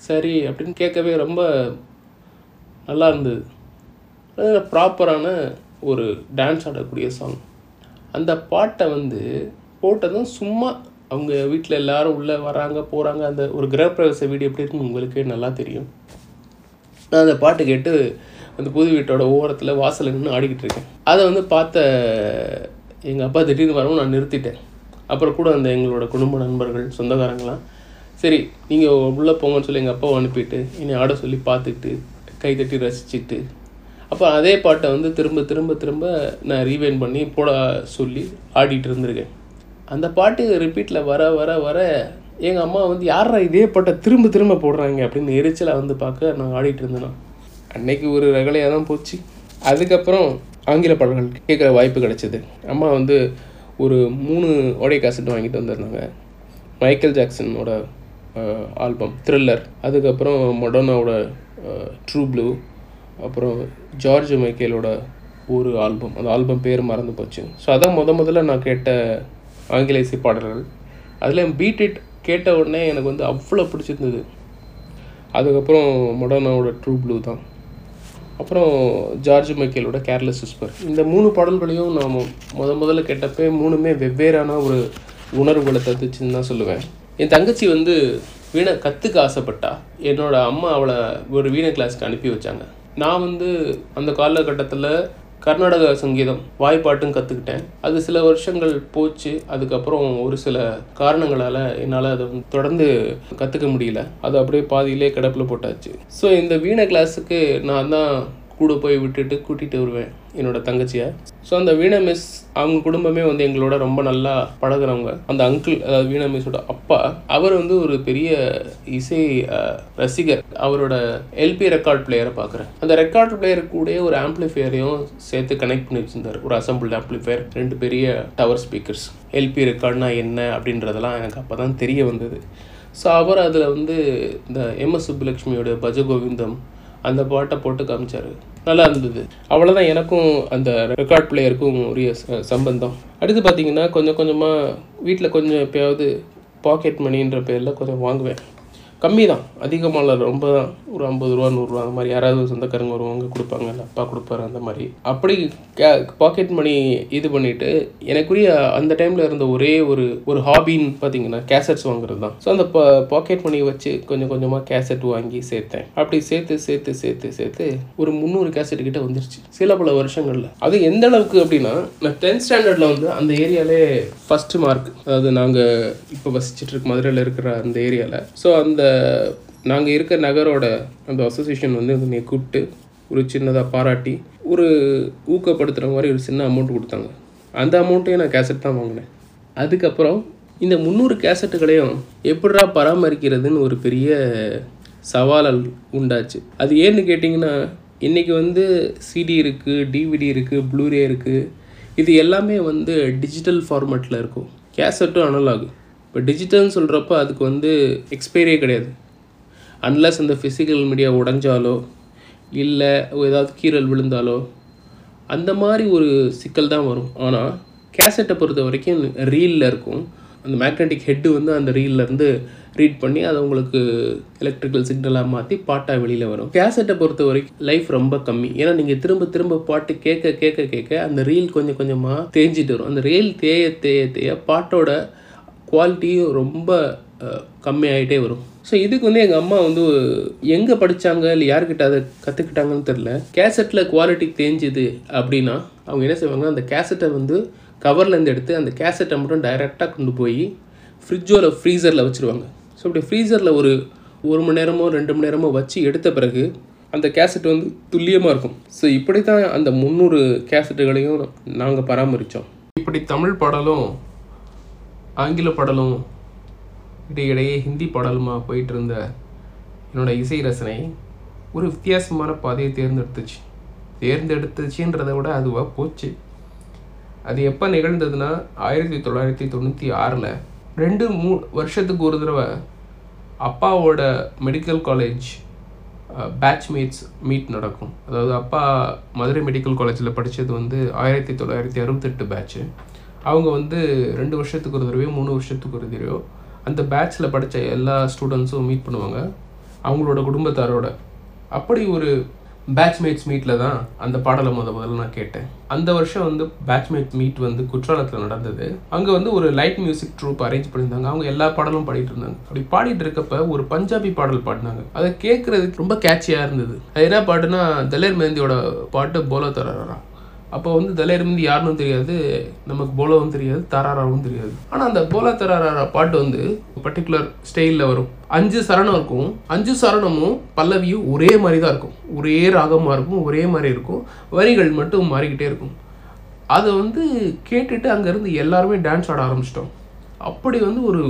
சரி அப்படின்னு கேட்கவே ரொம்ப நல்லா இருந்தது. ப்ராப்பரான ஒரு டான்ஸ் ஆடக்கூடிய சாங். அந்த பாட்டை வந்து போட்டதும் சும்மா அவங்க வீட்டில் எல்லாரும் உள்ளே வராங்க போகிறாங்க. அந்த ஒரு கிரகப்பிரவேச வீடு எப்படி இருக்குன்னு உங்களுக்கே நல்லா தெரியும். நான் அந்த பாட்டு கேட்டு அந்த புது வீட்டோட ஓரத்தில் வாசல் நின்று ஆடிக்கிட்டு இருக்கேன். அதை வந்து பார்த்த எங்கள் அப்பா திடீர்னு வரவும் நான் நிறுத்திட்டேன். அப்புறம் கூட அந்த எங்களோட குடும்ப நண்பர்கள் சொந்தக்காரங்களாம் சரி நீங்கள் உள்ளே போங்கன்னு சொல்லி எங்கள் அப்பாவை அனுப்பிட்டு என்னை ஆட சொல்லி பார்த்துக்கிட்டு கை தட்டி ரசிச்சுட்டு அப்புறம் அதே பாட்டை வந்து திரும்ப திரும்ப திரும்ப நான் ரீவைண்ட் பண்ணி போட சொல்லி ஆடிட்டு இருந்திருக்கேன். அந்த பாட்டு ரிப்பீட்டில் வர வர வர எங்கள் அம்மா வந்து யாரா இதே பாட்டை திரும்ப திரும்ப போடுறாங்க அப்படின்னு எரிச்சலாக வந்து பார்க்க நான் ஆடிட்டு இருந்தேன்னா அன்னைக்கு ஒரு ரகலையாக தான் போச்சு. அதுக்கப்புறம் ஆங்கில பாடல்கள் கேட்குற வாய்ப்பு கிடச்சிது. அம்மா வந்து ஒரு மூணு ஆடியோ கேசட் வாங்கிட்டு வந்திருந்தாங்க. மைக்கேல் ஜாக்சனோட ஆல்பம் த்ரில்லர், அதுக்கப்புறம் மடோனாவோட ட்ரூ ப்ளூ, அப்புறம் ஜார்ஜ் மைக்கேலோட ஒரு ஆல்பம், அந்த ஆல்பம் பேர் மறந்து போச்சு. ஸோ அதான் முத முதல்ல நான் கேட்ட ஆங்கில இசை பாடல்கள். அதில் பீட் இட் கேட்ட உடனே எனக்கு வந்து அவ்வளோ பிடிச்சிருந்தது. அதுக்கப்புறம் மடோனாவோட ட்ரூ ப்ளூ தான், அப்புறம் ஜார்ஜ் மைக்கேலோட கேர்லெஸ் விஸ்பர். இந்த மூணு பாடல்களையும் நான் முத முதல்ல கேட்டப்போ மூணுமே வெவ்வேறான ஒரு உணர்வுகளை தத்துச்சுன்னு தான் சொல்லுவேன். என் தங்கச்சி வந்து வீணை கற்றுக்க ஆசைப்பட்டா. என்னோடய அம்மா அவளை ஒரு வீணை கிளாஸ்க்கு அனுப்பி வச்சாங்க. நான் வந்து அந்த காலகட்டத்தில் கர்நாடக சங்கீதம் வாய்ப்பாட்டும் கற்றுக்கிட்டேன். அது சில வருஷங்கள் போச்சு. அதுக்கப்புறம் ஒரு சில காரணங்களால் என்னால் அதை தொடர்ந்து கற்றுக்க முடியல. அது அப்படியே பாதியிலே கிடப்பில் போட்டாச்சு. ஸோ இந்த வீணை கிளாஸுக்கு நான் தான் கூட போய் விட்டுட்டு கூட்டிகிட்டு வருவேன் என்னோடய தங்கச்சியை. ஸோ அந்த வீணை மிஸ் அவங்க குடும்பமே வந்து எங்களோட ரொம்ப நல்லா பழகிறவங்க. அந்த அங்கிள், அதாவது வீணா மிஸ்ஸோட அப்பா, அவர் வந்து ஒரு பெரிய இசை ரசிகர். அவரோட எல்பி ரெக்கார்ட் பிளேயரை பார்க்குறேன். அந்த ரெக்கார்ட் பிளேயர் கூட ஒரு ஆம்பிளிஃபையரையும் சேர்த்து கனெக்ட் பண்ணி வச்சுருந்தார். ஒரு அசம்பிள் ஆம்பிளிஃபையர், ரெண்டு பெரிய டவர் ஸ்பீக்கர்ஸ். எல்பி ரெக்கார்ட்னா என்ன அப்படின்றதெல்லாம் எனக்கு அப்போ தான் தெரிய வந்தது. ஸோ அவர் அதில் வந்து இந்த எம்எஸ் சுப்புலட்சுமியோட பஜகோவிந்தம் அந்த பாட்டை போட்டு காமிச்சார். நல்லா இருந்தது. அவ்வளோதான் எனக்கும் அந்த ரெக்கார்ட் பிளேயருக்கும் உரிய சம்பந்தம். அடுத்து பார்த்திங்கன்னா கொஞ்சம் கொஞ்சமாக வீட்டில் கொஞ்சம் எப்போயாவது பாக்கெட் மணின்ற பேரில் கொஞ்சம் வாங்குவேன். கம்மி தான், அதிகமாக ரொம்ப தான். ஒரு ஐம்பது ரூபா நூறுரூவா அந்த மாதிரி யாராவது சொந்தக்காரங்க வருவாங்க கொடுப்பாங்க, இல்லை அப்பா கொடுப்பாரு அந்த மாதிரி. அப்படி கே பாக்கெட் மணி இது பண்ணிவிட்டு எனக்குரிய அந்த டைமில் இருந்த ஒரே ஒரு ஒரு ஹாபின்னு பார்த்திங்கன்னா கேசட்ஸ் வாங்குறது தான். ஸோ அந்த பா பாக்கெட் மணியை வச்சு கொஞ்சம் கொஞ்சமாக கேசட் வாங்கி சேர்த்தேன். அப்படி சேர்த்து சேர்த்து சேர்த்து சேர்த்து ஒரு முந்நூறு கேசட் கிட்டே வந்துருச்சு சில பல வருஷங்களில். அது எந்த அளவுக்கு அப்படின்னா நான் டென்த் ஸ்டாண்டர்டில் வந்து அந்த ஏரியாவிலே ஃபஸ்ட்டு மார்க், அதாவது நாங்கள் இப்போ வசிச்சிட்ருக்க மதுரையில் இருக்கிற அந்த ஏரியாவில். ஸோ அந்த நாங்கள் இருக்கிற நகரோட அந்த அசோசியேஷன் வந்து என்னை கூப்பிட்டு ஒரு சின்னதாக பாராட்டி ஒரு ஊக்கப்படுத்துகிற மாதிரி ஒரு சின்ன அமௌண்ட் கொடுத்தாங்க. அந்த அமௌண்ட்டையும் நான் கேசட் தான் வாங்கினேன். அதுக்கப்புறம் இந்த முந்நூறு கேசட்டுகளையும் எப்படா பராமரிக்கிறதுன்னு ஒரு பெரிய சவால் உண்டாச்சு. அது ஏன்னு கேட்டிங்கன்னா இன்றைக்கி வந்து சிடி இருக்குது, டிவிடி இருக்குது, ப்ளூரே இருக்குது. இது எல்லாமே வந்து டிஜிட்டல் ஃபார்மேட்டில் இருக்கும். கேசட்டும் அனலாக். இப்போ டிஜிட்டல்னு சொல்கிறப்ப அதுக்கு வந்து எக்ஸ்பைரியே கிடையாது. அன்லஸ் அந்த ஃபிசிக்கல் மீடியா உடஞ்சாலோ இல்லை ஏதாவது கீறல் விழுந்தாலோ அந்த மாதிரி ஒரு சிக்கல் தான் வரும். ஆனால் கேசட்டை பொறுத்த வரைக்கும் ரீலில் இருக்கும். அந்த மேக்னெட்டிக் ஹெட்டு வந்து அந்த ரீல்லேருந்து ரீட் பண்ணி அதை உங்களுக்கு எலக்ட்ரிக்கல் சிக்னலாக மாற்றி பாட்டாக வெளியில் வரும். கேசட்டை பொறுத்த வரைக்கும் லைஃப் ரொம்ப கம்மி. ஏன்னா நீங்கள் திரும்ப திரும்ப பாட்டு கேட்க கேட்க கேட்க அந்த ரீல் கொஞ்சம் கொஞ்சமாக தேஞ்சிட்டு வரும். அந்த ரீல் தேய தேய தேய பாட்டோட குவாலிட்டியும் ரொம்ப கம்மியாகிட்டே வரும். ஸோ இதுக்கு வந்து எங்கள் அம்மா வந்து எங்கே படித்தாங்க இல்லை யார்கிட்ட அதை கற்றுக்கிட்டாங்கன்னு தெரில. கேசட்டில் குவாலிட்டி தேஞ்சுது அப்படின்னா அவங்க என்ன செய்வாங்கன்னா அந்த கேசட்டை வந்து கவர்லேருந்து எடுத்து அந்த கேசட்டை மட்டும் டைரெக்டாக கொண்டு போய் ஃப்ரிட்ஜோட ஃப்ரீசரில் வச்சுருவாங்க. ஸோ அப்படி ஃப்ரீசரில் ஒரு ஒரு மணி நேரமோ ரெண்டு மணி நேரமோ வச்சு எடுத்த பிறகு அந்த கேசட் வந்து துல்லியமாக இருக்கும். ஸோ இப்படி தான் அந்த முந்நூறு கேசட்டுகளையும் நாங்கள் பராமரித்தோம். இப்படி தமிழ் பாடலும் ஆங்கில பாடலும் இடையிடையே ஹிந்தி பாடலுமா போயிட்டு இருந்த என்னோடய இசை ரசனை ஒரு வித்தியாசமான பாதையை தேர்ந்தெடுத்துச்சு. தேர்ந்தெடுத்துச்சுன்றதை விட அதுவாக போச்சு. அது எப்போ நிகழ்ந்ததுன்னா ஆயிரத்தி தொள்ளாயிரத்தி தொண்ணூற்றி ஆறில் ரெண்டு மூ வருஷத்துக்கு ஒரு தடவை அப்பாவோட மெடிக்கல் காலேஜ் பேட்ச்மேட்ஸ் மீட் நடக்கும். அதாவது அப்பா மதுரை மெடிக்கல் காலேஜில் படித்தது வந்து ஆயிரத்தி தொள்ளாயிரத்தி அறுபத்தெட்டு பேட்ச்சு. அவங்க வந்து ரெண்டு வருஷத்துக்கு ஒரு தடவையோ மூணு வருஷத்துக்கு ஒரு தடவையோ அந்த பேட்சில் படித்த எல்லா ஸ்டூடெண்ட்ஸும் மீட் பண்ணுவாங்க அவங்களோட குடும்பத்தாரோட. அப்படி ஒரு பேட்ச்மேட்ஸ் மீட்டில் தான் அந்த பாடலை முத முதல்ல நான் கேட்டேன். அந்த வருஷம் வந்து பேட்ச்மேட் மீட் வந்து குற்றாலத்தில் நடந்தது. அங்கே வந்து ஒரு லைட் மியூசிக் ட்ரூப் அரேஞ்ச் பண்ணியிருந்தாங்க. அவங்க எல்லா பாடலும் பாடிட்டு இருந்தாங்க. அப்படி பாடிட்டு இருக்கப்ப ஒரு பஞ்சாபி பாடல் பாடினாங்க. அதை கேட்குறதுக்கு ரொம்ப கேட்சியாக இருந்தது. அது என்ன பாட்டுன்னா தலேர் மெஹந்தியோட பாட்டு போலோ தராரா. அப்போ வந்து தலேர் மெஹந்தி யாருன்னு தெரியாது, நமக்கு போலோவும் தெரியாது, தராராவும் தெரியாது. ஆனால் அந்த போலோ தராரா பாட்டு வந்து பர்டிகுலர் ஸ்டைலில் வரும். அஞ்சு சரணம் இருக்கும். அஞ்சு சரணமும் பல்லவியும் ஒரே மாதிரி தான் இருக்கும், ஒரே ராகமாக இருக்கும், ஒரே மாதிரி இருக்கும், வரிகள் மட்டும் மாறிக்கிட்டே இருக்கும். அதை வந்து கேட்டுட்டு அங்கேருந்து எல்லாருமே டான்ஸ் ஆட ஆரம்பிச்சிட்டோம். அப்படி வந்து ஒரு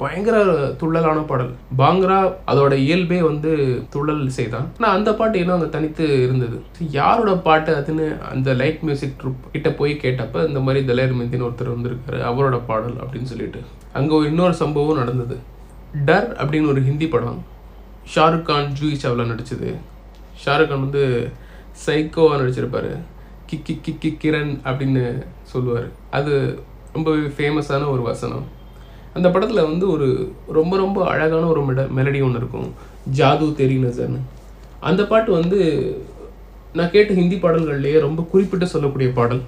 பயங்கர துள்ளலான பாடல். பாங்கரா அதோட இயல்பே வந்து துள்ளல் இசை தான். ஆனால் அந்த பாட்டு ஏன்னா அங்கே தனித்து இருந்தது. யாரோட பாட்டு அதுன்னு அந்த லைட் மியூசிக் ட்ரூப் கிட்ட போய் கேட்டப்ப இந்த மாதிரி தலேர் மெஹந்தின்னு ஒருத்தர் வந்திருக்காரு, அவரோட பாடல் அப்படின்னு சொல்லிட்டு. அங்கே இன்னொரு சம்பவம் நடந்தது. டர் அப்படின்னு ஒரு ஹிந்தி படம், ஷாருக் கான் ஜூஹி சாவ்லா நடிச்சது. ஷாருக் கான் வந்து சைக்கோவாக நடிச்சிருப்பாரு. கிக்கி கிக்கி கிரண் அப்படின்னு சொல்லுவார். அது ரொம்பவே ஃபேமஸான ஒரு வசனம். அந்த படத்தில் வந்து ஒரு ரொம்ப ரொம்ப அழகான ஒரு மெட மெலடி ஒன்று இருக்கும், ஜாது தெரி நசர்னு. அந்த பாட்டு வந்து நான் கேட்ட ஹிந்தி பாடல்கள்லேயே ரொம்ப குறிப்பிட்டு சொல்லக்கூடிய பாடல்.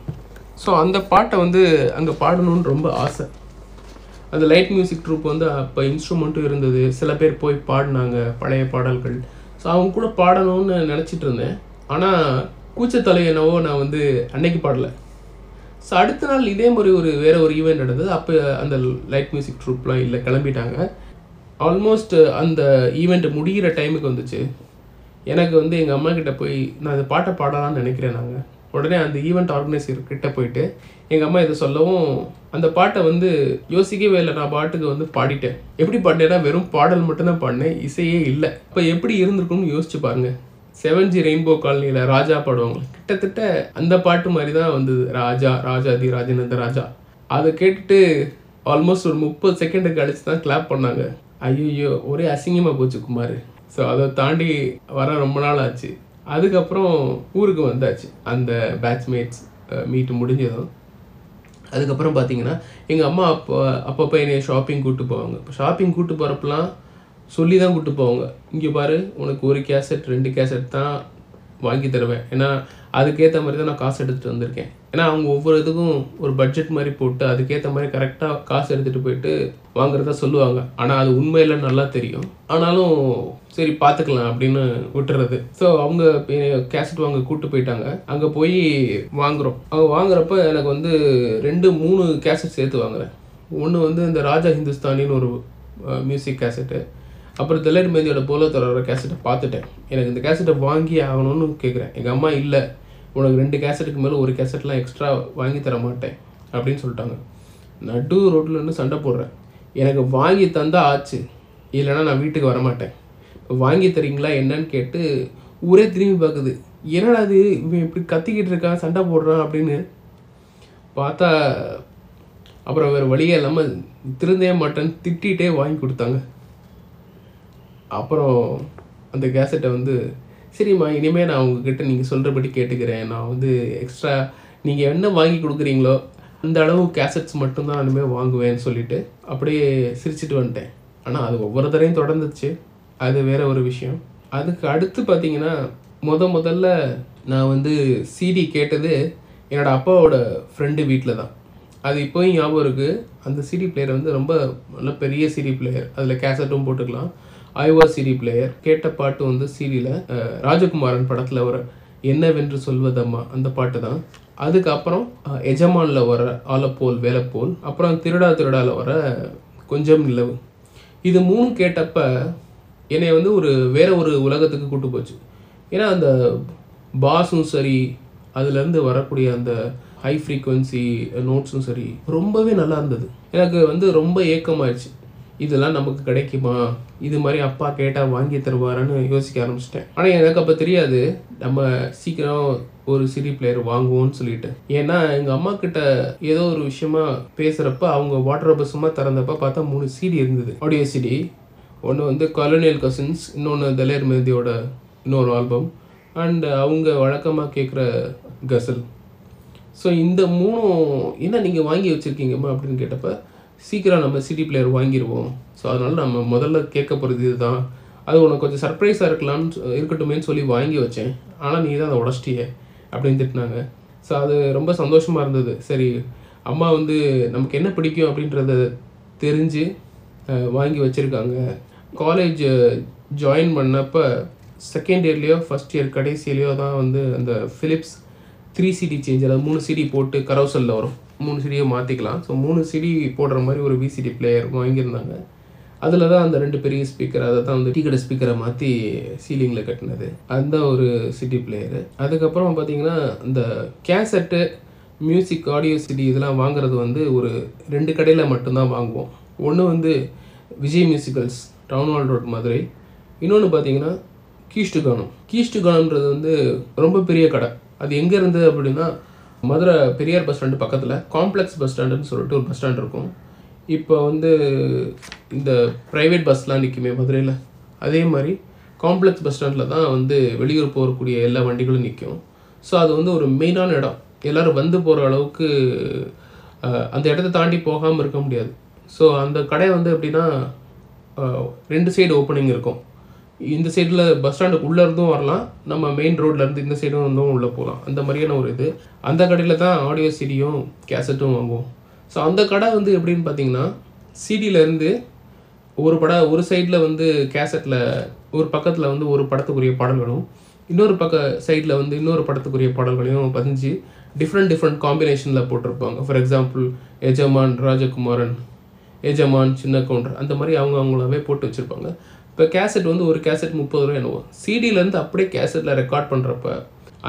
ஸோ அந்த பாட்டை வந்து அங்கே பாடணுன்னு ரொம்ப ஆசை. அந்த லைட் மியூசிக் ட்ரூப் வந்து அப்போ இன்ஸ்ட்ருமெண்ட்டும் இருந்தது. சில பேர் போய் பாடினாங்க பழைய பாடல்கள். ஸோ அவங்க கூட பாடணும்னு நினச்சிட்டு இருந்தேன். ஆனால் கூச்சத்தலை என்னவோ நான் வந்து அன்னைக்கு பாடலை. ஸோ அடுத்த நாள் இதே மாதிரி ஒரு வேறு ஒரு ஈவெண்ட் நடந்தது. அப்போ அந்த லைட் மியூசிக் ட்ரூப்லாம் இல்லை, கிளம்பிட்டாங்க. ஆல்மோஸ்ட் அந்த ஈவெண்ட் முடிகிற டைமுக்கு வந்துச்சு. எனக்கு வந்து எங்கள் அம்மா கிட்டே போய் நான் அந்த பாட்டை பாடலான்னு நினைக்கிறேன். நாங்கள் உடனே அந்த ஈவெண்ட் ஆர்கனைசர் கிட்டே போயிட்டு எங்கள் அம்மா இதை சொல்லவும் அந்த பாட்டை வந்து யோசிக்கவே இல்லை. நான் பாட்டுக்கு வந்து பாடிட்டேன். எப்படி பாடினேன்னா வெறும் பாடல் மட்டும்தான் பாடினேன், இசையே இல்லை. அப்போ எப்படி இருந்திருக்கும்னு யோசிச்சு பாருங்கள். செவன் ஜி ரெயின்போ காலனியில் ராஜா பாடுவாங்க, கிட்டத்தட்ட அந்த பாட்டு மாதிரி தான் வந்தது. ராஜா ராஜா தி ராஜேந்திர ராஜா. அதை கேட்டுட்டு ஆல்மோஸ்ட் ஒரு முப்பது செகண்டுக்கு கழிச்சு தான் கிளாப் பண்ணாங்க. ஐயோ ஒரே அசிங்கமாக போச்சு குமார். ஸோ அதை தாண்டி வர ரொம்ப நாள் ஆச்சு. அதுக்கப்புறம் ஊருக்கு வந்தாச்சு அந்த பேட்ச்மேட்ஸ் மீட்டு முடிஞ்சதும். அதுக்கப்புறம் பார்த்தீங்கன்னா எங்கள் அம்மா அப்போ அப்பப்போ என்னை ஷாப்பிங் கூப்பிட்டு போவாங்க. இப்போ ஷாப்பிங் கூப்பிட்டு போகிறப்பெல்லாம் சொல்லி தான் கூப்பிட்டு போவாங்க. இங்கே பாரு உனக்கு ஒரு கேசட் ரெண்டு கேசட் தான் வாங்கி தருவேன், ஏன்னா அதுக்கேற்ற மாதிரி தான் நான் காசு எடுத்துகிட்டு வந்திருக்கேன். ஏன்னா அவங்க ஒவ்வொரு இதுக்கும் ஒரு பட்ஜெட் மாதிரி போட்டு அதுக்கேற்ற மாதிரி கரெக்டாக காசு எடுத்துகிட்டு போயிட்டு வாங்குறதா சொல்லுவாங்க. ஆனால் அது உண்மையில நல்லா தெரியும். ஆனாலும் சரி பார்த்துக்கலாம் அப்படின்னு விட்டுறது. ஸோ அவங்க கேசட் வாங்க கூப்பிட்டு போயிட்டாங்க. அங்கே போய் வாங்குகிறோம். அவங்க வாங்குறப்ப எனக்கு வந்து ரெண்டு மூணு கேசட் சேர்த்து வாங்குறேன். ஒன்று வந்து இந்த ராஜா ஹிந்துஸ்தானின்னு ஒரு மியூசிக் கேசட்டு, அப்புறம் தலேர் மெஹந்தியோட போலோ தராரா கேசட்டை பார்த்துட்டேன். எனக்கு இந்த கேசட்டை வாங்கி ஆகணும்னு கேட்குறேன். எங்கள் அம்மா இல்லை உனக்கு ரெண்டு கேசட்டுக்கு மேலே ஒரு கேசட்லாம் எக்ஸ்ட்ரா வாங்கி தர மாட்டேன் அப்படின்னு சொல்லிட்டாங்க. நடு ரோட்டில் இருந்து சண்டை போடுறேன். எனக்கு வாங்கி தந்தால் ஆச்சு, இல்லைனா நான் வீட்டுக்கு வரமாட்டேன். இப்போ வாங்கி தரீங்களா என்னன்னு கேட்டு ஊரே திரும்பி பார்க்குது. என்னடா அது இவன் இப்படி கத்திக்கிட்டு இருக்கான் சண்டை போடுறான் அப்படின்னு பார்த்தா அப்புறம் வேறு வழியே இல்லாமல் திருந்தே மாட்டேன்னு திட்டிகிட்டே வாங்கி கொடுத்தாங்க. அப்புறம் அந்த கேசட்டை வந்து சரிம்மா இனிமேல் நான் உங்ககிட்ட நீங்கள் சொல்கிறபடி கேட்டுக்கிறேன், நான் வந்து எக்ஸ்ட்ரா நீங்கள் என்ன வாங்கி கொடுக்குறீங்களோ அந்த அளவு கேசட்ஸ் மட்டும்தான் நான் இனிமேல் வாங்குவேன்னு சொல்லிவிட்டு அப்படியே சிரிச்சுட்டு வந்துட்டேன். ஆனால் அது ஒவ்வொரு தரையும் தொடர்ந்துச்சு. அது வேறு ஒரு விஷயம். அதுக்கு அடுத்து பார்த்திங்கன்னா முத முதல்ல நான் வந்து சிடி கேட்டது என்னோடய அப்பாவோட ஃப்ரெண்டு வீட்டில் தான். அது இப்போவும் ஞாபகம் இருக்குது. அந்த சிடி பிளேயர் வந்து ரொம்ப நல்ல பெரிய சிடி பிளேயர், அதில் கேசட்டும் போட்டுக்கலாம், ஐவா சிடி பிளேயர். கேட்ட பாட்டு வந்து சிடியில் ராஜகுமாரன் படத்தில் வர என்னவென்று சொல்வதம்மா அந்த பாட்டு தான். அதுக்கப்புறம் எஜமானில் வர ஆலப்போல் வேலப்போல், அப்புறம் திருடா திருடாவில் வர கொஞ்சம் நிலவு. இது மூணு கேட்டப்ப என்னை வந்து ஒரு வேற ஒரு உலகத்துக்கு கூட்டு போச்சு. ஏன்னா அந்த பாஸும் சரி, அதுலேருந்து வரக்கூடிய அந்த ஹை ஃப்ரீக்குவென்சி நோட்ஸும் சரி ரொம்பவே நல்லா இருந்தது. எனக்கு வந்து ரொம்ப ஏக்கமாகிடுச்சு, இதெல்லாம் நமக்கு கிடைக்குமா, இது மாதிரி அப்பா கேட்டால் வாங்கி தருவாரான்னு யோசிக்க ஆரம்பிச்சிட்டேன். ஆனால் எனக்கு அப்போ தெரியாது நம்ம சீக்கிரம் ஒரு சிடி பிளேயர் வாங்குவோன்னு சொல்லிட்டு. ஏன்னா எங்கள் அம்மா கிட்ட ஏதோ ஒரு விஷயமா பேசுகிறப்ப அவங்க வாட்டர் பஸ்ஸுமா திறந்தப்ப பார்த்தா மூணு சிடி இருந்தது, ஆடியோ சிடி. ஒன்று வந்து காலோனியல் கசின்ஸ், இன்னொன்று தலேர் மெஹந்தியோட இன்னொரு ஆல்பம், அண்ட் அவங்க வழக்கமாக கேட்குற கசல். ஸோ இந்த மூணும் என்ன நீங்கள் வாங்கி வச்சுருக்கீங்கம்மா அப்படின்னு கேட்டப்ப சீக்கிரம் நம்ம சிடி பிளேயர் வாங்கிடுவோம், ஸோ அதனால் நம்ம முதல்ல கேட்க போகிறது இது தான் அது உனக்கு கொஞ்சம் சர்ப்ரைஸாக இருக்கலாம்னு இருக்கட்டுமேன்னு சொல்லி வாங்கி வச்சேன், ஆனால் நீ தான் அதை உடச்சிட்டியே அப்படின்னு திட்டினாங்க. ஸோ அது ரொம்ப சந்தோஷமாக இருந்தது. சரி, அம்மா வந்து நமக்கு என்ன பிடிக்கும் அப்படின்றத தெரிஞ்சு வாங்கி வச்சுருக்காங்க. காலேஜ் ஜாயின் பண்ணப்போ செகண்ட் இயர்லேயோ ஃபஸ்ட் இயர் கடைசியிலையோ தான் வந்து அந்த ஃபிலிப்ஸ் த்ரீ சிடி சேஞ்ச், அதாவது மூணு சிடி போட்டு கரௌசலில் வரும், மூணு சிடியை மாற்றிக்கலாம். ஸோ மூணு சிடி போடுற மாதிரி ஒரு விசிடி பிளேயர் வாங்கியிருந்தாங்க. அதில் தான் அந்த ரெண்டு பெரிய ஸ்பீக்கர், அதை தான் வந்து டீ கடை ஸ்பீக்கரை மாற்றி சீலிங்கில் கட்டினது, அந்த ஒரு சிடி பிளேயரு. அதுக்கப்புறம் பார்த்திங்கன்னா இந்த கேசட்டு, மியூசிக், ஆடியோ சிடி இதெல்லாம் வாங்குறது வந்து ஒரு ரெண்டு கடையில் மட்டும்தான் வாங்குவோம். ஒன்று வந்து Vijay Musicals, Town Hall Road, Madurai. இன்னொன்று பார்த்திங்கன்னா கீஷ்டுகானம். கீஷ்டுகானம்ன்றது வந்து ரொம்ப பெரிய கடை. அது எங்கே இருந்தது அப்படின்னா மதுரை பெரியார் பஸ் ஸ்டாண்டு பக்கத்தில் காம்ப்ளெக்ஸ் பஸ் ஸ்டாண்டுன்னு சொல்லிட்டு ஒரு பஸ் ஸ்டாண்ட் இருக்கும். இப்போ வந்து இந்த ப்ரைவேட் பஸ்லாம் நிற்குமே மதுரையில், அதே மாதிரி காம்ப்ளெக்ஸ் பஸ் ஸ்டாண்டில் தான் வந்து வெளியூர் போகக்கூடிய எல்லா வண்டிகளும் நிற்கும். ஸோ அது வந்து ஒரு மெயினான இடம், எல்லோரும் வந்து போகிற அளவுக்கு அந்த இடத்த தாண்டி போகாமல் இருக்க முடியாது. ஸோ அந்த கடை வந்து எப்படின்னா ரெண்டு சைடு ஓப்பனிங் இருக்கும். இந்த சைடில் பஸ் ஸ்டாண்டுக்கு உள்ளே இருந்தும் வரலாம், நம்ம மெயின் ரோட்லேருந்து இந்த சைடும் இருந்தும் உள்ளே போகலாம். அந்த மாதிரியான ஒரு இது. அந்த கடையில் தான் ஆடியோ சிடியும் கேசட்டும் வாங்குவோம். ஸோ அந்த கடை வந்து எப்படின்னு பார்த்தீங்கன்னா சிடியிலேருந்து ஒரு பட ஒரு சைடில் வந்து கேசட்டில் ஒரு பக்கத்தில் வந்து ஒரு படத்துக்குரிய பாடல்களும், இன்னொரு பக்க சைடில் வந்து இன்னொரு படத்துக்குரிய பாடல்களையும் பதிஞ்சு டிஃப்ரெண்ட் டிஃப்ரெண்ட் காம்பினேஷனில் போட்டிருப்பாங்க. ஃபார் எக்ஸாம்பிள் எஜமான் ராஜகுமாரன், எஜமான் சின்ன கவுண்டர், அந்த மாதிரி அவங்க அவங்களாவே போட்டு வச்சுருப்பாங்க. இப்போ கேசட் வந்து ஒரு கேசட் முப்பது ரூபா என்னவோ, சிடியிலேருந்து அப்படியே கேசட்டில் ரெக்கார்ட் பண்ணுறப்ப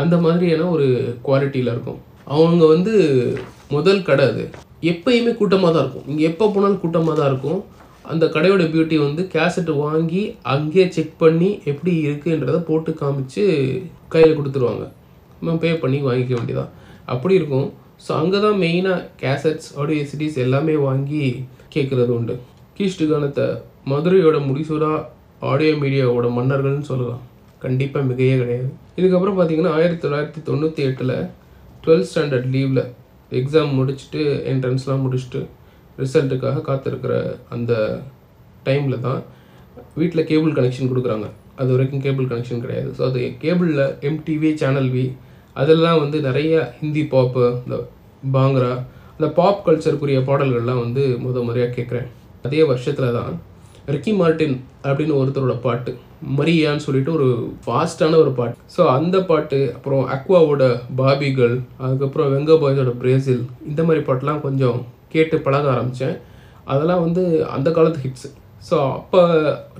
அந்த மாதிரியான ஒரு குவாலிட்டியில் இருக்கும். அவங்க வந்து முதல் கடை அது எப்போயுமே கூட்டமாக தான் இருக்கும். இங்கே எப்போ போனாலும் கூட்டமாக தான் இருக்கும். அந்த கடையோட பியூட்டி வந்து கேசட் வாங்கி அங்கேயே செக் பண்ணி எப்படி இருக்குன்றதை போட்டு காமிச்சு கையில் கொடுத்துருவாங்க. நம்ம பே பண்ணி வாங்கிக்க வேண்டியதான், அப்படி இருக்கும். ஸோ அங்கே தான் மெயினாக கேசட்ஸ், ஆடியோ சிடிஸ் எல்லாமே வாங்கி கேட்குறது உண்டு. கீஷ்டுகானத்தை மதுரையோட முடிசூடாக ஆடியோ மீடியாவோட மன்னர்கள்னு சொல்லலாம், கண்டிப்பாக மிகையே கிடையாது. இதுக்கப்புறம் பார்த்திங்கன்னா ஆயிரத்தி தொள்ளாயிரத்தி தொண்ணூற்றி எட்டில் டுவெல்த் ஸ்டாண்டர்ட் லீவில் எக்ஸாம் முடிச்சுட்டு என்ட்ரன்ஸ்லாம் முடிச்சுட்டு ரிசல்ட்டுக்காக காத்திருக்கிற அந்த டைமில் தான் வீட்டில் கேபிள் கனெக்ஷன் கொடுக்குறாங்க. அது வரைக்கும் கேபிள் கனெக்ஷன் கிடையாது. ஸோ அது கேபிளில் எம்டிவி, சேனல் வி அதெல்லாம் வந்து நிறையா ஹிந்தி பாப்பு, இந்த பாங்க்ரா, அந்த பாப் கல்ச்சருக்குரிய பாடல்கள்லாம் வந்து முத முறையாக கேட்குறேன். அதே வருஷத்தில் தான் ரிக்கி மார்ட்டின் அப்படின்னு ஒருத்தரோட பாட்டு, மரியான்னு சொல்லிட்டு ஒரு ஃபாஸ்டான ஒரு பாட்டு. ஸோ அந்த பாட்டு, அப்புறம் அக்வாவோட பாபிகள், அதுக்கப்புறம் வெங்கோ பாய்ஸோட பிரேசில், இந்த மாதிரி பாட்டெலாம் கொஞ்சம் கேட்டு பழக ஆரம்பித்தேன். அதெல்லாம் வந்து அந்த காலத்து ஹிட்ஸு. ஸோ அப்போ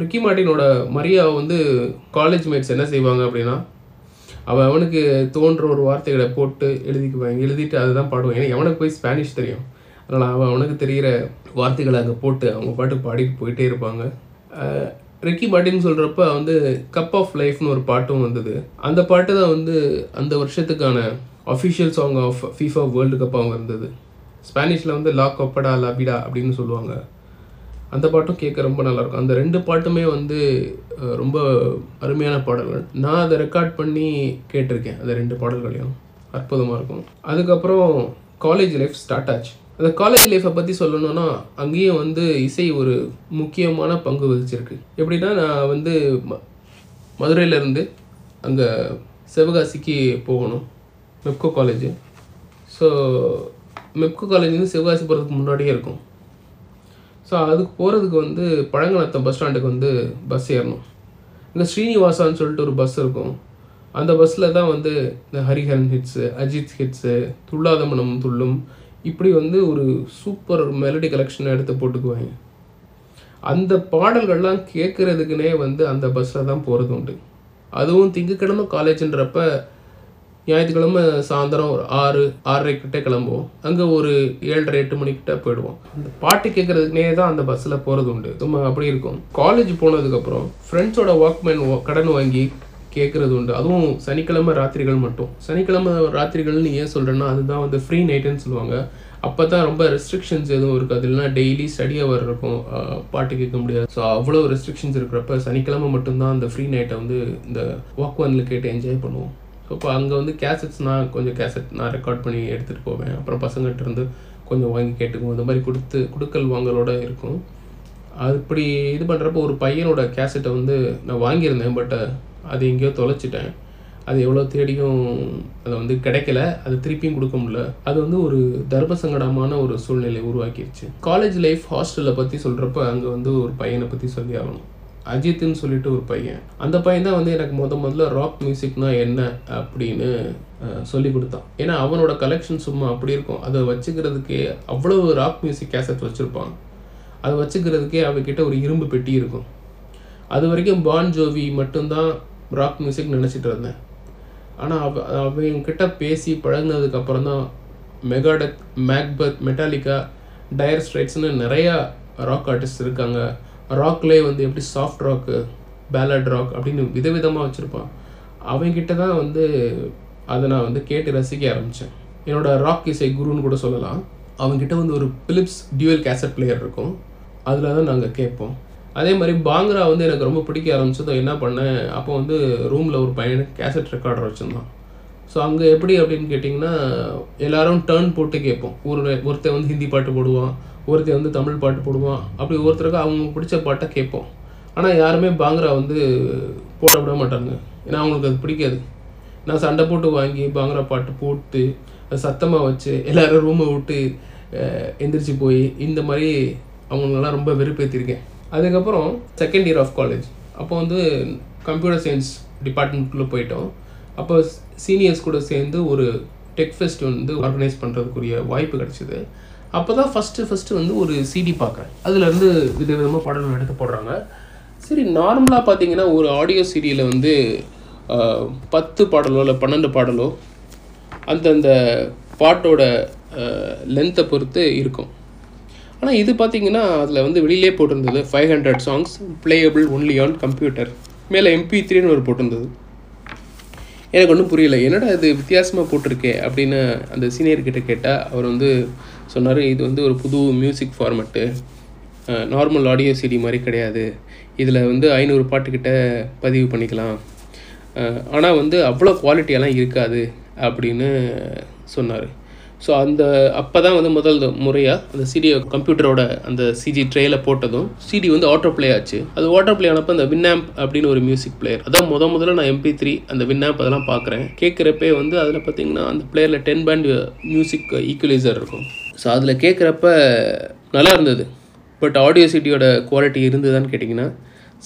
ரிக்கி மார்ட்டினோட மரியாவை வந்து காலேஜ் மேட்ஸ் என்ன செய்வாங்க அப்படின்னா அவன் அவனுக்கு தோன்ற ஒரு வார்த்தைகளை போட்டு எழுதிக்குவாங்க, எழுதிட்டு அதுதான் பாடுவான். ஏன்னா அவனுக்கு போய் ஸ்பானிஷ் தெரியும், அதனால் அவன் அவனுக்கு தெரிகிற வார்த்தைகளை அங்கே போட்டு அவங்க பாட்டு பாடிட்டு போயிட்டே இருப்பாங்க. ரிக்கி மார்ட்டின்னு சொல்கிறப்ப வந்து கப் ஆஃப் லைஃப்னு ஒரு பாட்டும் வந்தது. அந்த பாட்டு தான் வந்து அந்த வருஷத்துக்கான official song of FIFA World Cup அவங்க இருந்தது. ஸ்பானிஷில் வந்து லா கப்படா லாபிடா அப்படின்னு சொல்லுவாங்க. அந்த பாட்டும் கேட்க ரொம்ப நல்லாயிருக்கும். அந்த ரெண்டு பாட்டுமே வந்து ரொம்ப அருமையான பாடல்கள். நான் அதை ரெக்கார்ட் பண்ணி கேட்டிருக்கேன், அந்த ரெண்டு பாடல்களையும் அற்புதமாக இருக்கும். அதுக்கப்புறம் காலேஜ் லைஃப் ஸ்டார்ட் ஆச்சு. அந்த காலேஜ் லைஃப்பை பற்றி சொல்லணுன்னா அங்கேயும் வந்து இசை ஒரு முக்கியமான பங்கு வகிச்சிருக்கு. எப்படின்னா நான் வந்து ம மதுரையிலேருந்து அங்கே சிவகாசிக்கு போகணும், Mepco college. So Mepco college வந்து சிவகாசி போகிறதுக்கு முன்னாடியே இருக்கும். ஸோ அதுக்கு போகிறதுக்கு வந்து பழங்கநத்தம் பஸ் ஸ்டாண்டுக்கு வந்து பஸ் ஏறணும். இந்த ஸ்ரீனிவாசான்னு சொல்லிட்டு ஒரு பஸ் இருக்கும். அந்த பஸ்ஸில் தான் வந்து இந்த ஹரிஹரன் ஹிட்ஸு, அஜித் ஹிட்ஸு, துள்ளாத மனம் துள்ளும், இப்படி வந்து ஒரு சூப்பர் மெலடி கலெக்ஷனை எடுத்து போட்டுக்குவாங்க. அந்த பாடல்கள்லாம் கேட்குறதுக்குனே வந்து அந்த பஸ்ஸில் தான் போகிறது உண்டு. அதுவும் திங்கக்கிழமை காலேஜுன்றப்ப ஞாயிற்றுக்கிழமை சாயந்தரம் ஒரு ஆறு ஆறரைக்கிட்டே கிளம்புவோம். அங்கே ஒரு ஏழரை எட்டு மணிக்கிட்ட போயிடுவோம். அந்த பாட்டு கேட்குறதுக்குனே தான் அந்த பஸ்ஸில் போகிறது உண்டு. நம்ம அப்படி இருக்கும். காலேஜ் போனதுக்கப்புறம் ஃப்ரெண்ட்ஸோட வாக்மேன் கடன் வாங்கி கேட்குறது உண்டு. அதுவும் சனிக்கிழமை ராத்திரிகள் மட்டும். சனிக்கிழமை ராத்திரிகள்னு ஏன் சொல்கிறேன்னா அதுதான் வந்து ஃப்ரீ நைட்டுன்னு சொல்லுவாங்க. அப்போ தான் ரொம்ப ரெஸ்ட்ரிக்ஷன்ஸ் எதுவும் இருக்காது. இல்லைனா டெய்லி ஸ்டடி ஹவர் இருக்கும், பாட்டு கேட்க முடியாது. ஸோ அவ்வளோ ரெஸ்ட்ரிக்ஷன்ஸ் இருக்கிறப்ப சனிக்கிழமை மட்டும்தான் அந்த ஃப்ரீ நைட்டை வந்து இந்த வாக் ஒன்ல கேட்டு என்ஜாய் பண்ணுவோம். ஸோ இப்போ அங்கே வந்து கேசட்ஸ்னால் கொஞ்சம் கேசட் நான் ரெக்கார்ட் பண்ணி எடுத்துகிட்டு போவேன். அப்புறம் பசங்கள்கிட்ட இருந்து கொஞ்சம் வாங்கி கேட்டுக்குவோம். இந்த மாதிரி கொடுத்து கொடுக்கல் வாங்கலோட இருக்கும். அது இப்படி இது பண்ணுறப்போ ஒரு பையனோட கேசட்டை வந்து நான் வாங்கியிருந்தேன், பட் அது எங்கேயோ தொலைச்சிட்டேன். அது எவ்வளோ தேடியும் அதை வந்து கிடைக்கல, அது திருப்பியும் கொடுக்க முடியல. அது வந்து ஒரு தர்ம சங்கடமான ஒரு சூழ்நிலை உருவாக்கிடுச்சு. காலேஜ் லைஃப் ஹாஸ்டலில் பற்றி சொல்கிறப்ப அங்கே வந்து ஒரு பையனை பற்றி சொல்லி ஆகணும். அஜித்துன்னு சொல்லிட்டு ஒரு பையன், அந்த பையன் தான் வந்து எனக்கு முத முதல்ல ராக் மியூசிக்னா என்ன அப்படின்னு சொல்லி கொடுத்தான். ஏன்னா அவனோட கலெக்ஷன் சும்மா அப்படி இருக்கும், அதை வச்சுக்கிறதுக்கே அவ்வளோ ராக் மியூசிக் கேசட் வச்சுருப்பான். அதை வச்சுக்கிறதுக்கே அவகிட்ட ஒரு இரும்பு பெட்டி இருக்கும். அது வரைக்கும் பான் ஜோவி மட்டும்தான் ராக் மியூசிக் நினச்சிட்டு இருந்தேன். ஆனால் அவ அவங்கக்கிட்ட பேசி பழகினதுக்கப்புறம் தான் மெகாடெத், மேக்பத், மெட்டாலிக்கா, டயர் ஸ்ட்ரைட்ஸ்னு நிறையா ராக் ஆர்டிஸ்ட் இருக்காங்க. ராக்லேயே வந்து எப்படி சாஃப்ட் ராக்கு, பேலட் ராக் அப்படின்னு விதவிதமாக வச்சுருப்பான். அவங்கக்கிட்ட தான் வந்து அதை நான் வந்து கேட்டு ரசிக்க ஆரம்பித்தேன். என்னோடய ராக் இசை குருன்னு கூட சொல்லலாம். அவங்ககிட்ட வந்து ஒரு பிலிப்ஸ் டியூவல் கேசட் பிளேயர் இருக்கும், அதில் தான் நாங்கள் கேட்போம். அதே மாதிரி பாங்கரா வந்து எனக்கு ரொம்ப பிடிக்க ஆரம்பிச்சதும் என்ன பண்ணேன், அப்போ வந்து ரூமில் ஒரு பையனுக்கு கேசட் ரெக்கார்டர் வச்சுருந்தான். ஸோ அங்கே எப்படி அப்படின்னு கேட்டிங்கன்னா, எல்லோரும் டர்ன் போட்டு கேட்போம். ஒரு ஒருத்தர் வந்து ஹிந்தி பாட்டு போடுவான், ஒருத்தர் வந்து தமிழ் பாட்டு போடுவான், அப்படி ஒருத்தருக்கு அவங்க பிடிச்ச பாட்டை கேட்போம். ஆனால் யாருமே பாங்கரா வந்து போட விட மாட்டாங்க, ஏன்னா அவங்களுக்கு அது பிடிக்காது. நான் சண்டை போட்டு வாங்கி பாங்கரா பாட்டு போட்டு சத்தமாக வச்சு எல்லோரும் ரூமை விட்டு எந்திரிச்சு போய் இந்த மாதிரி அவங்களெல்லாம் ரொம்ப வெறுப்பேற்றிருக்கேன். அதுக்கப்புறம் செகண்ட் இயர் ஆஃப் காலேஜ், அப்போ வந்து கம்ப்யூட்டர் சயின்ஸ் டிபார்ட்மெண்ட்குள்ளே போயிட்டோம். அப்போ சீனியர்ஸ் கூட சேர்ந்து ஒரு டெக் ஃபெஸ்ட் வந்து ஆர்கனைஸ் பண்ணுறதுக்குரிய வாய்ப்பு கிடச்சிது. அப்போ தான் ஃபஸ்ட்டு ஃபஸ்ட்டு வந்து ஒரு சிடி பார்க்குறேன். அதுலேருந்து விதவிதமாக பாடல்கள் எடுத்து போடுறாங்க. சரி, நார்மலாக பார்த்தீங்கன்னா ஒரு ஆடியோ சிடியில் வந்து பத்து பாடலோ இல்லை பன்னெண்டு பாடலோ அந்தந்த பாட்டோட லென்த்தை பொறுத்து இருக்கும். ஆனால் இது பார்த்திங்கன்னா அதில் வந்து வெளியிலே போட்டிருந்தது five hundred songs playable only on computer, மேலே எம்பி த்ரீன்னு ஒரு போட்டிருந்தது. எனக்கு ஒன்றும் புரியலை, என்னடா இது வித்தியாசமாக போட்டிருக்கே அப்படின்னு அந்த சீனியர்கிட்ட கேட்டால் அவர் வந்து சொன்னார், இது வந்து ஒரு புது music format, normal audio CD மாதிரி கிடையாது, இதில் வந்து ஐநூறு பாட்டுக்கிட்ட பதிவு பண்ணிக்கலாம், ஆனால் வந்து அவ்வளோ குவாலிட்டியெல்லாம் இருக்காது அப்படின்னு சொன்னார். ஸோ அந்த அப்போ தான் வந்து முதல் முறையாக அந்த சிடியை கம்ப்யூட்டரோட அந்த சிஜி ட்ரேயில் போட்டதும் சிடி வந்து ஆட்டோ பிளே ஆச்சு. அது ஆட்டோ பிளே ஆனப்போ அந்த வின்ஆம்ப் அப்படின்னு ஒரு மியூசிக் பிளேயர், அதான் முத முதல்ல நான் எம்பி த்ரீ அந்த வின்ஆம்ப் அதெல்லாம் பார்க்குறேன். கேட்குறப்பே வந்து அதில் பார்த்திங்கன்னா அந்த பிளேயரில் டென் பேண்ட் மியூசிக் ஈக்குவலைசர் இருக்கும். ஸோ அதில் கேட்குறப்ப நல்லா இருந்தது, பட் ஆடியோ சிடியோட குவாலிட்டி இருந்ததுன்னு கேட்டிங்கன்னா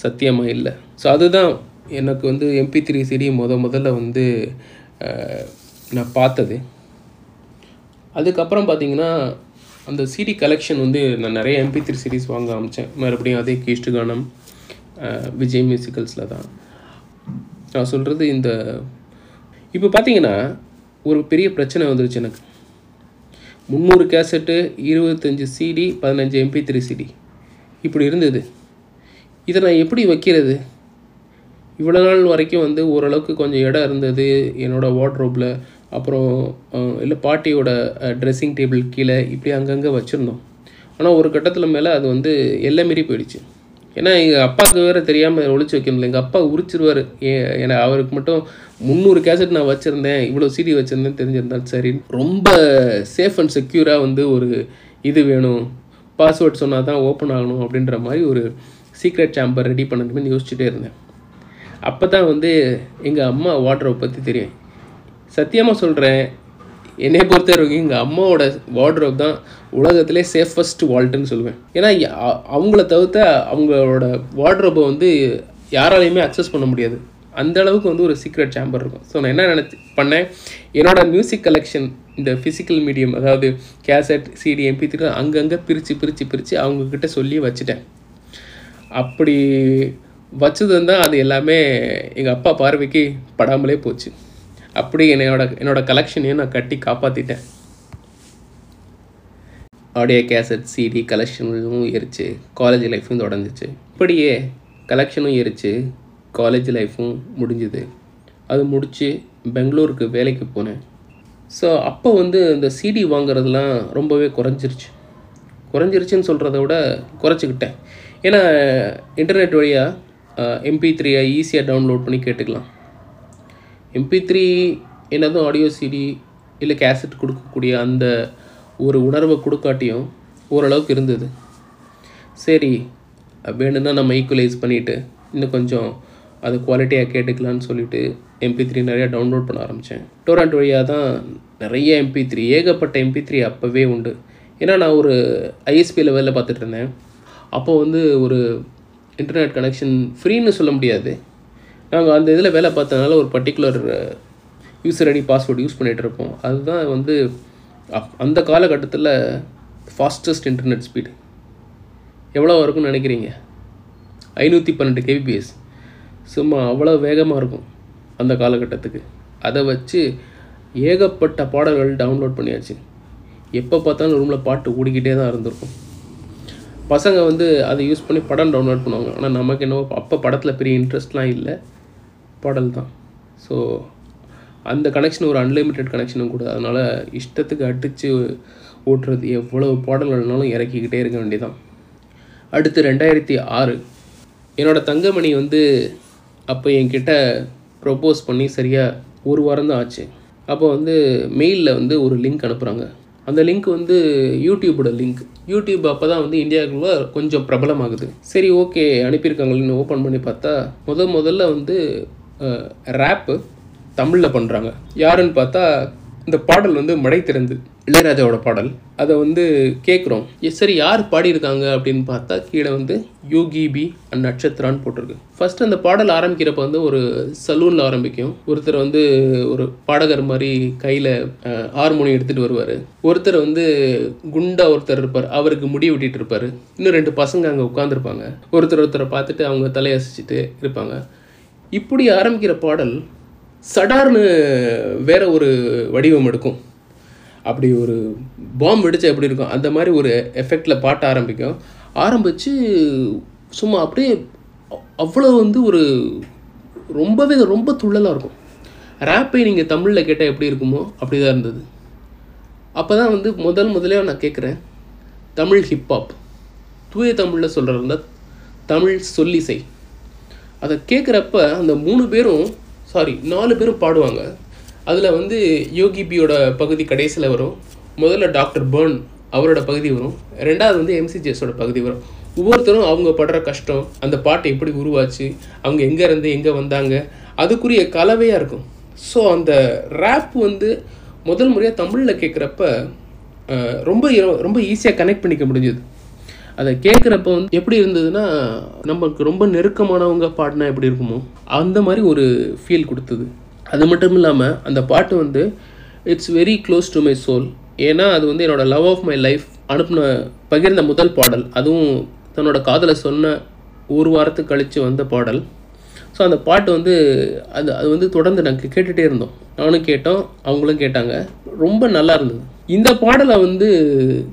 சத்தியமாக இல்லை. ஸோ அதுதான் எனக்கு வந்து எம்பி த்ரீ சிடி முத முதல்ல வந்து நான் பார்த்தது. அதுக்கப்புறம் பார்த்திங்கன்னா அந்த சிடி கலெக்ஷன் வந்து நான் நிறைய எம்பி த்ரீ சீரீஸ் வாங்க ஆரம்பித்தேன். மறுபடியும் அதே கீஷ்டுகானம், விஜய் மியூசிக்கல்ஸில் தான் நான் சொல்கிறது. இந்த இப்போ பார்த்திங்கன்னா ஒரு பெரிய பிரச்சனை வந்துருச்சு எனக்கு. முந்நூறு கேசட்டு, இருபத்தஞ்சி சிடி, பதினஞ்சு எம்பி த்ரீ சிடி இப்படி இருந்தது. இதை நான் எப்படி வைக்கிறது? இவ்வளோ நாள் வரைக்கும் வந்து ஓரளவுக்கு கொஞ்சம் இடம் இருந்தது என்னோடய வார்ட்ரோப்பில், அப்புறம் இல்லை பாட்டியோட ட்ரெஸ்ஸிங் டேபிள் கீழே இப்படி அங்கங்கே வச்சுருந்தோம். ஆனால் ஒரு கட்டத்தில் மேலே அது வந்து எல்லை மீறி போயிடுச்சு. ஏன்னா எங்கள் அப்பாவுக்கு வேறு தெரியாமல் ஒழிச்சு வைக்கணும், எங்கள் அப்பா உரிச்சிருவார். ஏ ஏன்னா அவருக்கு மட்டும் முந்நூறு கேசட் நான் வச்சுருந்தேன், இவ்வளோ சிடி வச்சுருந்தேன் தெரிஞ்சிருந்தேன். சரி, ரொம்ப சேஃப் அண்ட் செக்யூராக வந்து ஒரு இது வேணும், பாஸ்வேர்ட் சொன்னால் தான் ஓப்பன் ஆகணும் அப்படின்ற மாதிரி ஒரு சீக்ரெட் சாம்பர் ரெடி பண்ணணும்னு யோசிச்சுட்டே இருந்தேன். அப்போ தான் வந்து எங்கள் அம்மா வார்ட்ரோப் பற்றி தெரியும். சத்தியமாக சொல்கிறேன், என்னை பொறுத்த வரைக்கும் எங்கள் அம்மாவோட வார்ட்ரோப் தான் உலகத்திலே சேஃபஸ்ட் வால்ட்டுன்னு சொல்லுவேன். ஏன்னா அவங்கள தவிர்த்த அவங்களோட வார்ட்ரோப்பை வந்து யாராலையுமே அக்சஸ் பண்ண முடியாது. அந்த அளவுக்கு வந்து ஒரு சீக்ரெட் சாம்பர் இருக்கும். ஸோ நான் என்ன நினச்சி பண்ணேன், என்னோடய மியூசிக் கலெக்ஷன் இந்த ஃபிசிக்கல் மீடியம், அதாவது கேசட், சிடி, எம்பி த்ரீ அங்கங்கே பிரித்து பிரித்து பிரித்து அவங்கக்கிட்ட சொல்லி வச்சுட்டேன். அப்படி வச்சதுந்தான் அது எல்லாமே எங்கள் அப்பா பார்வைக்கு படாமலே போச்சு. அப்படி என்னோட என்னோடய கலெக்ஷனையும் நான் கட்டி காப்பாற்றிட்டேன். ஆடியோ கேசட், சிடி கலெக்ஷனும் ஏறிச்சு, காலேஜ் லைஃப்பும் தொடர்ந்துச்சு. இப்படியே கலெக்ஷனும் ஏறிச்சு, காலேஜ் லைஃப்பும் முடிஞ்சுது. அது முடித்து பெங்களூருக்கு வேலைக்கு போனேன். ஸோ அப்போ வந்து இந்த சிடி வாங்குறதுலாம் ரொம்பவே குறைஞ்சிருச்சு. குறைஞ்சிருச்சுன்னு சொல்கிறத விட குறைச்சிக்கிட்டேன். ஏன்னா இன்டர்நெட் வழியாக எம்பி த்ரீயை ஈஸியாக டவுன்லோட் பண்ணி கேட்டுக்கலாம். எம்பி த்ரீ என்னதும் ஆடியோ சிடி இல்லை கேசட் கொடுக்கக்கூடிய அந்த ஒரு உணர்வை கொடுக்காட்டியும் ஓரளவுக்கு இருந்தது. சரி, வேணும்னா நம்ம ஈக்குவலைஸ் பண்ணிவிட்டு இன்னும் கொஞ்சம் அது குவாலிட்டியாக கேட்டுக்கலான்னு சொல்லிவிட்டு எம்பி த்ரீ நிறையா டவுன்லோட் பண்ண ஆரம்பித்தேன். டோரண்ட் வழியாக தான் நிறைய எம்பி த்ரீ ஏகப்பட்ட எம்பி த்ரீ அப்போவே உண்டு. ஏன்னா நான் ஒரு ஐஎஸ்பியில் வேலை பார்த்துட்டு இருந்தேன். அப்போது வந்து ஒரு இன்டர்நெட் கனெக்ஷன் ஃப்ரீன்னு சொல்ல முடியாது. நாங்கள் அந்த இதில் வேலை பார்த்ததுனால ஒரு particular user ID password use பண்ணிகிட்டு இருப்போம். அதுதான் வந்து அப் அந்த காலகட்டத்தில் ஃபாஸ்டஸ்ட் இன்டர்நெட் ஸ்பீடு எவ்வளோ இருக்குன்னு நினைக்கிறீங்க? ஐநூற்றி பன்னெண்டு கேபிபிஎஸ். சும்மா அவ்வளோ வேகமாக இருக்கும் அந்த காலகட்டத்துக்கு. அதை வச்சு ஏகப்பட்ட பாடல்கள் டவுன்லோட் பண்ணியாச்சு. எப்போ பார்த்தாலும் ரூமில் பாட்டு ஓடிக்கிட்டே தான் இருந்திருக்கும். பசங்க வந்து அதை யூஸ் பண்ணி படம் டவுன்லோட் பண்ணுவாங்க. ஆனால் நமக்கு என்னவோ அப்போ படத்தில் பெரிய இன்ட்ரெஸ்ட்லாம் இல்லை, பாடல் தான். ஸோ அந்த கனெக்ஷன் ஒரு அன்லிமிட்டெட் கனெக்ஷனும் கூட. அதனால் இஷ்டத்துக்கு அடித்து ஓட்டுறது, எவ்வளோ பாடல்கள்னாலும் இறக்கிக்கிட்டே இருக்க வேண்டியதான். அடுத்து ரெண்டாயிரத்தி ஆறு என்னோடய தங்கமணி வந்து அப்போ என்கிட்ட ப்ரொப்போஸ் பண்ணி சரியாக ஒரு வாரம் தான் ஆச்சு. அப்போ வந்து மெயிலில் வந்து ஒரு லிங்க் அனுப்புகிறாங்க. அந்த லிங்க் வந்து யூடியூபோட லிங்க். யூடியூப் அப்போ தான் வந்து இந்தியாவுக்குள்ள கொஞ்சம் பிரபலமாகுது. சரி, ஓகே, அனுப்பியிருக்காங்கன்னு ஓப்பன் பண்ணி பார்த்தா முத முதல்ல வந்து ரேப்பு தமிழில் பண்ணுறாங்க. யாருன்னு பார்த்தா இந்த பாடல் வந்து மடை திறந்து இளையராஜாவோட பாடல். அதை வந்து கேட்குறோம். சரி, யார் பாடியிருக்காங்க அப்படின்னு பார்த்தா கீழே வந்து யோகி பி அண்ட் நட்சத்திரான்னு போட்டிருக்கு. ஃபஸ்ட்டு அந்த பாடல் ஆரம்பிக்கிறப்ப வந்து ஒரு சலூனில் ஆரம்பிக்கும். ஒருத்தர் வந்து ஒரு பாடகர் மாதிரி கையில் ஹார்மோனியம் எடுத்துகிட்டு வருவார். ஒருத்தர் வந்து குண்டா ஒருத்தர் இருப்பார், அவருக்கு முடி விட்டுட்டு இருப்பார். இன்னும் ரெண்டு பசங்க அங்கே உட்காந்துருப்பாங்க. ஒருத்தர் ஒருத்தரை பார்த்துட்டு அவங்க தலையசிச்சுட்டு இருப்பாங்க. இப்படி ஆரம்பிக்கிற பாடல் சடார்னு வேற ஒரு வடிவம் எடுக்கும். அப்படி ஒரு பாம்பு வெடிச்சா எப்படி இருக்கும் அந்த மாதிரி ஒரு எஃபெக்டில் பாட்ட ஆரம்பிக்கும். ஆரம்பித்து சும்மா அப்படியே அவ்வளோ வந்து ஒரு ரொம்பவே ரொம்ப துள்ளலாக இருக்கும். ரேப்பை நீங்கள் தமிழில் கேட்டால் எப்படி இருக்குமோ அப்படி தான் இருந்தது. அப்போ தான் வந்து முதல் முதலே நான் கேட்குறேன், தமிழ் ஹிப்ஹாப், தூய தமிழில் சொல்கிறதா தமிழ் சொல்லிசை. அதை கேட்குறப்ப அந்த மூணு பேரும் சாரி நாலு பேரும் பாடுவாங்க. அதில் வந்து யோகி பியோட பகுதி கடைசியில் வரும். முதல்ல டாக்டர் பர்ன் அவரோட பகுதி வரும். ரெண்டாவது வந்து எம்சிஜிஎஸோட பகுதி வரும். ஒவ்வொருத்தரும் அவங்க படுற கஷ்டம், அந்த பாட்டு எப்படி உருவாச்சு, அவங்க எங்கேருந்து எங்கே வந்தாங்க, அதுக்குரிய கலவையாக இருக்கும். ஸோ அந்த ரேப் வந்து முதல் முறையாக தமிழில் கேட்குறப்ப ரொம்ப ரொம்ப ஈஸியாக கனெக்ட் பண்ணிக்க முடிஞ்சது. அதை கேட்குறப்ப வந்து எப்படி இருந்ததுன்னா, நமக்கு ரொம்ப நெருக்கமானவங்க பாடினா எப்படி இருக்குமோ அந்த மாதிரி ஒரு ஃபீல் கொடுத்தது. அது மட்டும் இல்லாமல் அந்த பாட்டு வந்து it's very close to my soul. ஏன்னா அது வந்து என்னோடய லவ் ஆஃப் மை லைஃப் அனுப்பின பகிர்ந்த முதல் பாடல். அதுவும் தன்னோட காதலை சொன்ன ஒரு வாரத்துக்கு கழித்து வந்த பாடல். ஸோ அந்த பாட்டு வந்து அது அது வந்து தொடர்ந்து நாங்கள் கேட்டுகிட்டே இருந்தோம். நானும் கேட்டோம், அவங்களும் கேட்டாங்க. ரொம்ப நல்லா இருந்தது. இந்த பாடலை வந்து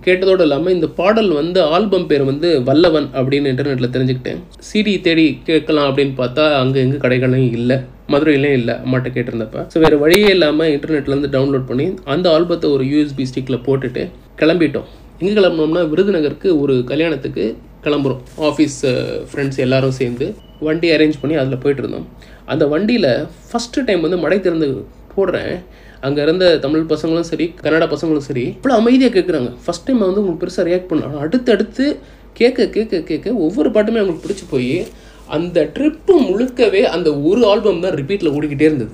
கேட்டதோடு இல்லாமல் இந்த பாடல் வந்து ஆல்பம் பேர் வந்து வல்லவன் அப்படின்னு இன்டர்நெட்டில் தெரிஞ்சுக்கிட்டேன். சிடி தேடி கேட்கலாம் அப்படின்னு பார்த்தா அங்கே எங்கே கடைகளையும் இல்லை, மதுரையிலையும் இல்லை. அம்மாட்ட கேட்டிருந்தப்ப ஸோ வேறு வழியே இல்லாமல் இன்டர்நெட்லேருந்து டவுன்லோட் பண்ணி அந்த ஆல்பத்தை ஒரு யூஎஸ்பி ஸ்டிக்கில் போட்டுட்டு கிளம்பிட்டோம். எங்கே கிளம்புனோம்னா விருதுநகருக்கு ஒரு கல்யாணத்துக்கு கிளம்புறோம். ஆஃபீஸ் ஃப்ரெண்ட்ஸ் எல்லோரும் சேர்ந்து வண்டி அரேஞ்ச் பண்ணி அதில் போய்ட்டுருந்தோம். அந்த வண்டியில் ஃபஸ்ட்டு டைம் வந்து மடை திறந்து போடுறேன். அங்கே இருந்த தமிழ் பசங்களும் சரி, கன்னடா பசங்களும் சரி, இவ்வளோ அமைதியாக கேட்குறாங்க. ஃபஸ்ட் டைம் வந்து உங்களுக்கு பெருசாக ரியாக்ட் பண்ணலாம். அடுத்தடுத்து கேட்க கேட்க கேட்க ஒவ்வொரு பாட்டுமே அவங்களுக்கு பிடிச்சி போய் அந்த ட்ரிப்பு முழுக்கவே அந்த ஒரு ஆல்பம் தான் ரிப்பீட்டில் ஓடிக்கிட்டே இருந்தது.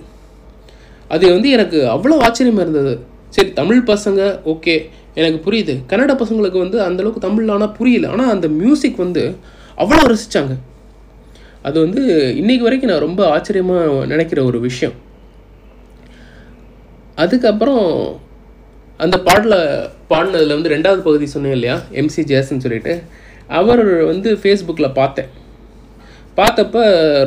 அது வந்து எனக்கு அவ்வளோ ஆச்சரியமாக இருந்தது. சரி, தமிழ் பசங்க ஓகே, எனக்கு புரியுது. கன்னட பசங்களுக்கு வந்து அந்தளவுக்கு தமிழ் ஆனால் புரியல. ஆனால் அந்த மியூசிக் வந்து அவ்வளோ ரசித்தாங்க. அது வந்து இன்றைக்கு வரைக்கும் நான் ரொம்ப ஆச்சரியமாக நினைக்கிற ஒரு விஷயம். அதுக்கப்புறம் அந்த பாடலை பாடினதில் வந்து ரெண்டாவது பகுதி சொன்னேன் இல்லையா, எம்சி ஜேசன் சொல்லிட்டு அவர் வந்து ஃபேஸ்புக்கில் பார்த்தேன். பார்த்தப்ப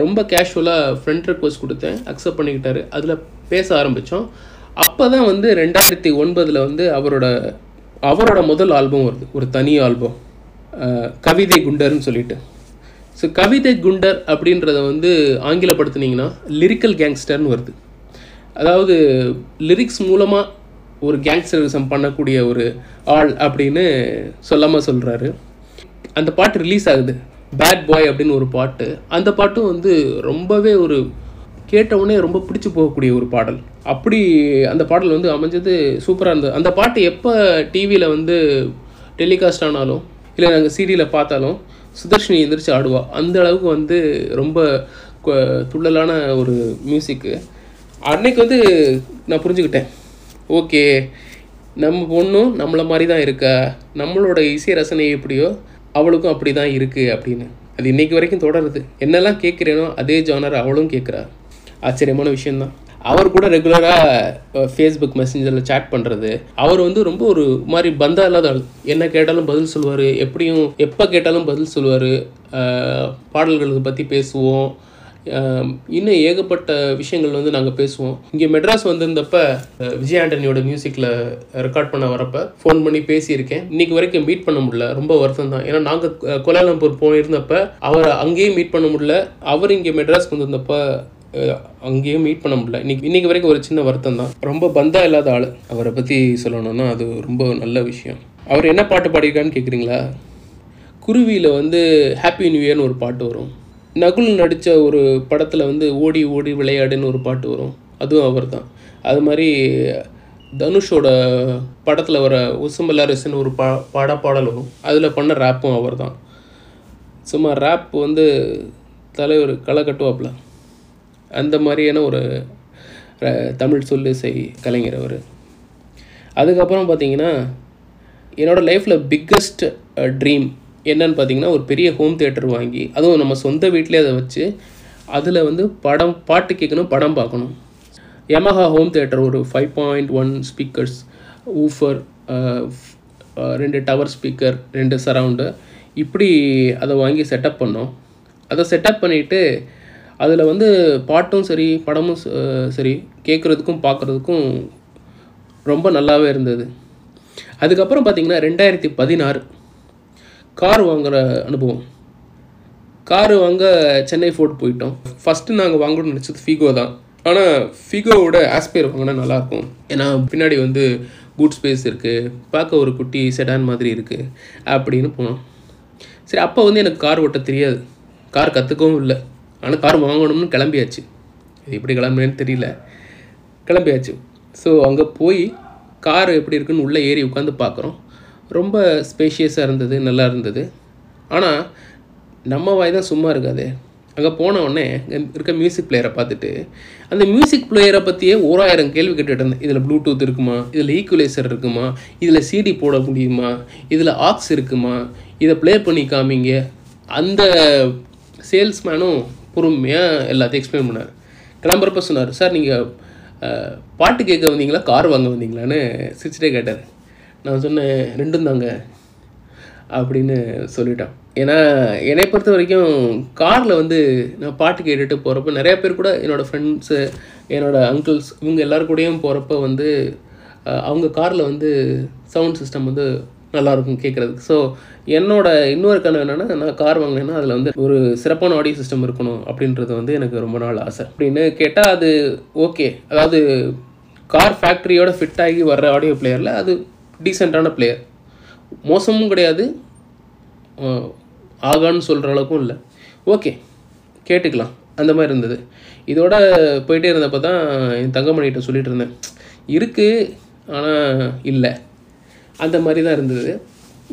ரொம்ப கேஷுவலாக ஃப்ரெண்ட் ரிக்வஸ்ட் கொடுத்தேன், அக்செப்ட் பண்ணிக்கிட்டாரு. அதில் பேச ஆரம்பித்தோம். அப்போ தான் வந்து ரெண்டாயிரத்தி ஒன்பதில் வந்து அவரோட அவரோட முதல் ஆல்பம் வருது, ஒரு தனி ஆல்பம், கவிதை குண்டர்னு சொல்லிட்டு. ஸோ கவிதை குண்டர் அப்படின்றத வந்து ஆங்கிலப்படுத்துனீங்கன்னா லிரிக்கல் கேங்ஸ்டர்னு வருது. அதாவது லிரிக்ஸ் மூலமாக ஒரு கேங்ஸ்டரிசம் பண்ணக்கூடிய ஒரு ஆள் அப்படின்னு சொல்லாமல் சொல்கிறாரு. அந்த பாட்டு ரிலீஸ் ஆகுது, பேட் பாய் அப்படின்னு ஒரு பாட்டு. அந்த பாட்டும் வந்து ரொம்பவே ஒரு கேட்டவுடனே ரொம்ப பிடிச்சி போகக்கூடிய ஒரு பாடல். அப்படி அந்த பாடல் வந்து அமைஞ்சது, சூப்பராக இருந்தது. அந்த பாட்டு எப்போ டிவியில் வந்து டெலிகாஸ்ட் ஆனாலும் இல்லை நாங்கள் சீடியில் பார்த்தாலும் சுதர்ஷினி எந்திரிச்சு ஆடுவாள். அந்த அளவுக்கு வந்து ரொம்ப துள்ளலான ஒரு மியூசிக்கு. அன்னைக்கு வந்து நான் புரிஞ்சுக்கிட்டேன், ஓகே நம்ம பொண்ணும் நம்மளை மாதிரி தான் இருக்கா, நம்மளோட இசை ரசனை எப்படியோ அவளுக்கும் அப்படி தான் இருக்குது அப்படின்னு. அது இன்றைக்கி வரைக்கும் தொடருது. என்னெல்லாம் கேட்குறேனோ அதே ஜானர் அவளும் கேட்குறா. ஆச்சரியமான விஷயந்தான். அவர் கூட ரெகுலராக ஃபேஸ்புக் மெசஞ்சரில் சேட் பண்ணுறது. அவர் வந்து ரொம்ப ஒரு மாதிரி பந்தா இல்லாத ஆள். என்ன கேட்டாலும் பதில் சொல்லுவார், எப்படியும் எப்போ கேட்டாலும் பதில் சொல்லுவார். பாடல்களுக்கு பற்றி பேசுவோம், இன்னும் ஏகப்பட்ட விஷயங்கள் வந்து நாங்கள் பேசுவோம். இங்கே மெட்ராஸ் வந்திருந்தப்போ விஜய் ஆண்டனியோட மியூசிக்கில் ரெக்கார்ட் பண்ண வரப்போ ஃபோன் பண்ணி பேசியிருக்கேன். இன்றைக்கு வரைக்கும் மீட் பண்ண முடியல, ரொம்ப வருத்தம் தான். ஏன்னா நாங்கள் கோலாலம்பூர் போயிருந்தப்போ அவரை அங்கேயும் மீட் பண்ண முடியல, அவர் இங்கே மெட்ராஸ்க்கு வந்திருந்தப்போ அங்கேயும் மீட் பண்ண முடியல. இன்னைக்கு இன்றைக்கி வரைக்கும் ஒரு சின்ன வருத்தம் தான். ரொம்ப பந்தா இல்லாத ஆள். அவரை பற்றி சொல்லணும்னா அது ரொம்ப நல்ல விஷயம். அவர் என்ன பாட்டு பாடியிருக்கான்னு கேட்குறீங்களா? குருவியில் வந்து ஹாப்பி நியூ இயர்னு ஒரு பாட்டு வரும். நகுல் நடித்த ஒரு படத்தில் வந்து ஓடி ஓடி விளையாடுன்னு ஒரு பாட்டு வரும், அதுவும் அவர் தான். அது மாதிரி தனுஷோட படத்தில் வர உசும்பலாரிசுன்னு ஒரு பா பாட பாடல் வரும், அதில் பண்ண ரேப்பும் அவர் தான். சும்மா ரேப் வந்து தலைவர் களை கட்டுவாப்பில், அந்த மாதிரியான ஒரு தமிழ் சொல்லு செய் கலைஞர் அவர். அதுக்கப்புறம் பார்த்திங்கன்னா என்னோடய லைஃப்பில் பிக்கஸ்ட் ட்ரீம் என்னன்னு பார்த்திங்கன்னா, ஒரு பெரிய ஹோம் தியேட்டர் வாங்கி, அதுவும் நம்ம சொந்த வீட்டிலே அதை வச்சு, அதில் வந்து படம் பாட்டு கேட்கணும், படம் பார்க்கணும். யமஹா ஹோம் தியேட்டர் ஒரு five point one speakers, woofer, ரெண்டு டவர் ஸ்பீக்கர், ரெண்டு சரவுண்டு, இப்படி அதை வாங்கி செட்டப் பண்ணோம். அதை செட்டப் பண்ணிவிட்டு அதில் வந்து பாட்டும் சரி படமும் சரி கேட்குறதுக்கும் பார்க்குறதுக்கும் ரொம்ப நல்லாவே இருந்தது. அதுக்கப்புறம் பார்த்திங்கன்னா ரெண்டாயிரத்தி பதினாறு கார் வாங்குகிற அனுபவம். கார் வாங்க சென்னை ஃபோர்ட் போயிட்டோம். ஃபஸ்ட்டு நாங்கள் வாங்கணும்னு நினச்சது ஃபிகோ தான். ஆனால் ஃபிகோவோட ஆஸ்பயர் வாங்கினா நல்லாயிருக்கும், ஏன்னா பின்னாடி வந்து குட் ஸ்பேஸ் இருக்குது, பார்க்க ஒரு குட்டி செடான் மாதிரி இருக்குது அப்படின்னு போனோம். சரி, அப்போ வந்து எனக்கு கார் ஓட்ட தெரியாது, கார் கற்றுக்கவும் இல்லை. ஆனால் கார் வாங்கணும்னு கிளம்பியாச்சு. இது எப்படி கிளம்புனேன்னு தெரியல, கிளம்பியாச்சு. ஸோ அங்கே போய் கார் எப்படி இருக்குன்னு உள்ளே ஏறி உட்காந்து பார்க்குறோம். ரொம்ப ஸ்பேஷியஸாக இருந்தது, நல்லா இருந்தது. ஆனால் நம்ம வாய் தான் சும்மா இருக்காது. அங்கே போனவுடனே இருக்க மியூசிக் பிளேயரை பார்த்துட்டு அந்த மியூசிக் பிளேயரை பற்றியே ஓராயிரம் கேள்வி கேட்டுகிட்டு இருந்தேன். இதில் ப்ளூடூத் இருக்குமா, இதில் ஈக்குவலைசர் இருக்குமா, இதில் சிடி போட முடியுமா, இதில் ஆக்ஸ் இருக்குமா, இதை ப்ளே பண்ணி காமிங்க. அந்த சேல்ஸ்மேனும் பொறுமையாக எல்லாத்தையும் எக்ஸ்பிளைன் பண்ணார். கிளம்புறப்ப சொன்னார், சார் நீங்கள் பாட்டு கேட்க வந்தீங்களா கார் வாங்க வந்தீங்களான்னு சிரிச்சிட்டே கேட்டார். நான் சொன்னேன் ரெண்டும் தாங்க அப்படின்னு சொல்லிட்டான். ஏன்னா என்னை பொறுத்த வரைக்கும் காரில் வந்து நான் பாட்டு கேட்டுட்டு போகிறப்ப நிறைய பேர் கூட என்னோடய ஃப்ரெண்ட்ஸு, என்னோடய அங்கிள்ஸ், இவங்க எல்லோரும் கூடயும் போகிறப்ப வந்து அவங்க காரில் வந்து சவுண்ட் சிஸ்டம் வந்து நல்லாயிருக்கும் கேட்குறதுக்கு. ஸோ என்னோட இன்னொரு கனவு என்னென்னா, நான் கார் வாங்கினேன்னா அதில் வந்து ஒரு சிறப்பான ஆடியோ சிஸ்டம் இருக்கணும் அப்படின்றது வந்து எனக்கு ரொம்ப நாள் ஆசை அப்படின்னு கேட்டால் அது ஓகே. அதாவது கார் ஃபேக்ட்ரியோட ஃபிட் ஆகி வர்ற ஆடியோ பிளேயரில் அது டீசெண்டான பிளேயர், மோசமும் கிடையாது, ஆகான்னு சொல்கிற அளவுக்கும் இல்லை, ஓகே கேட்டுக்கலாம் அந்த மாதிரி இருந்தது. இதோட போயிட்டே இருந்தப்போ தான் என் தங்கமணிகிட்ட சொல்லிகிட்டு இருந்தேன், இருக்குது ஆனால் இல்லை, அந்த மாதிரி தான் இருந்தது.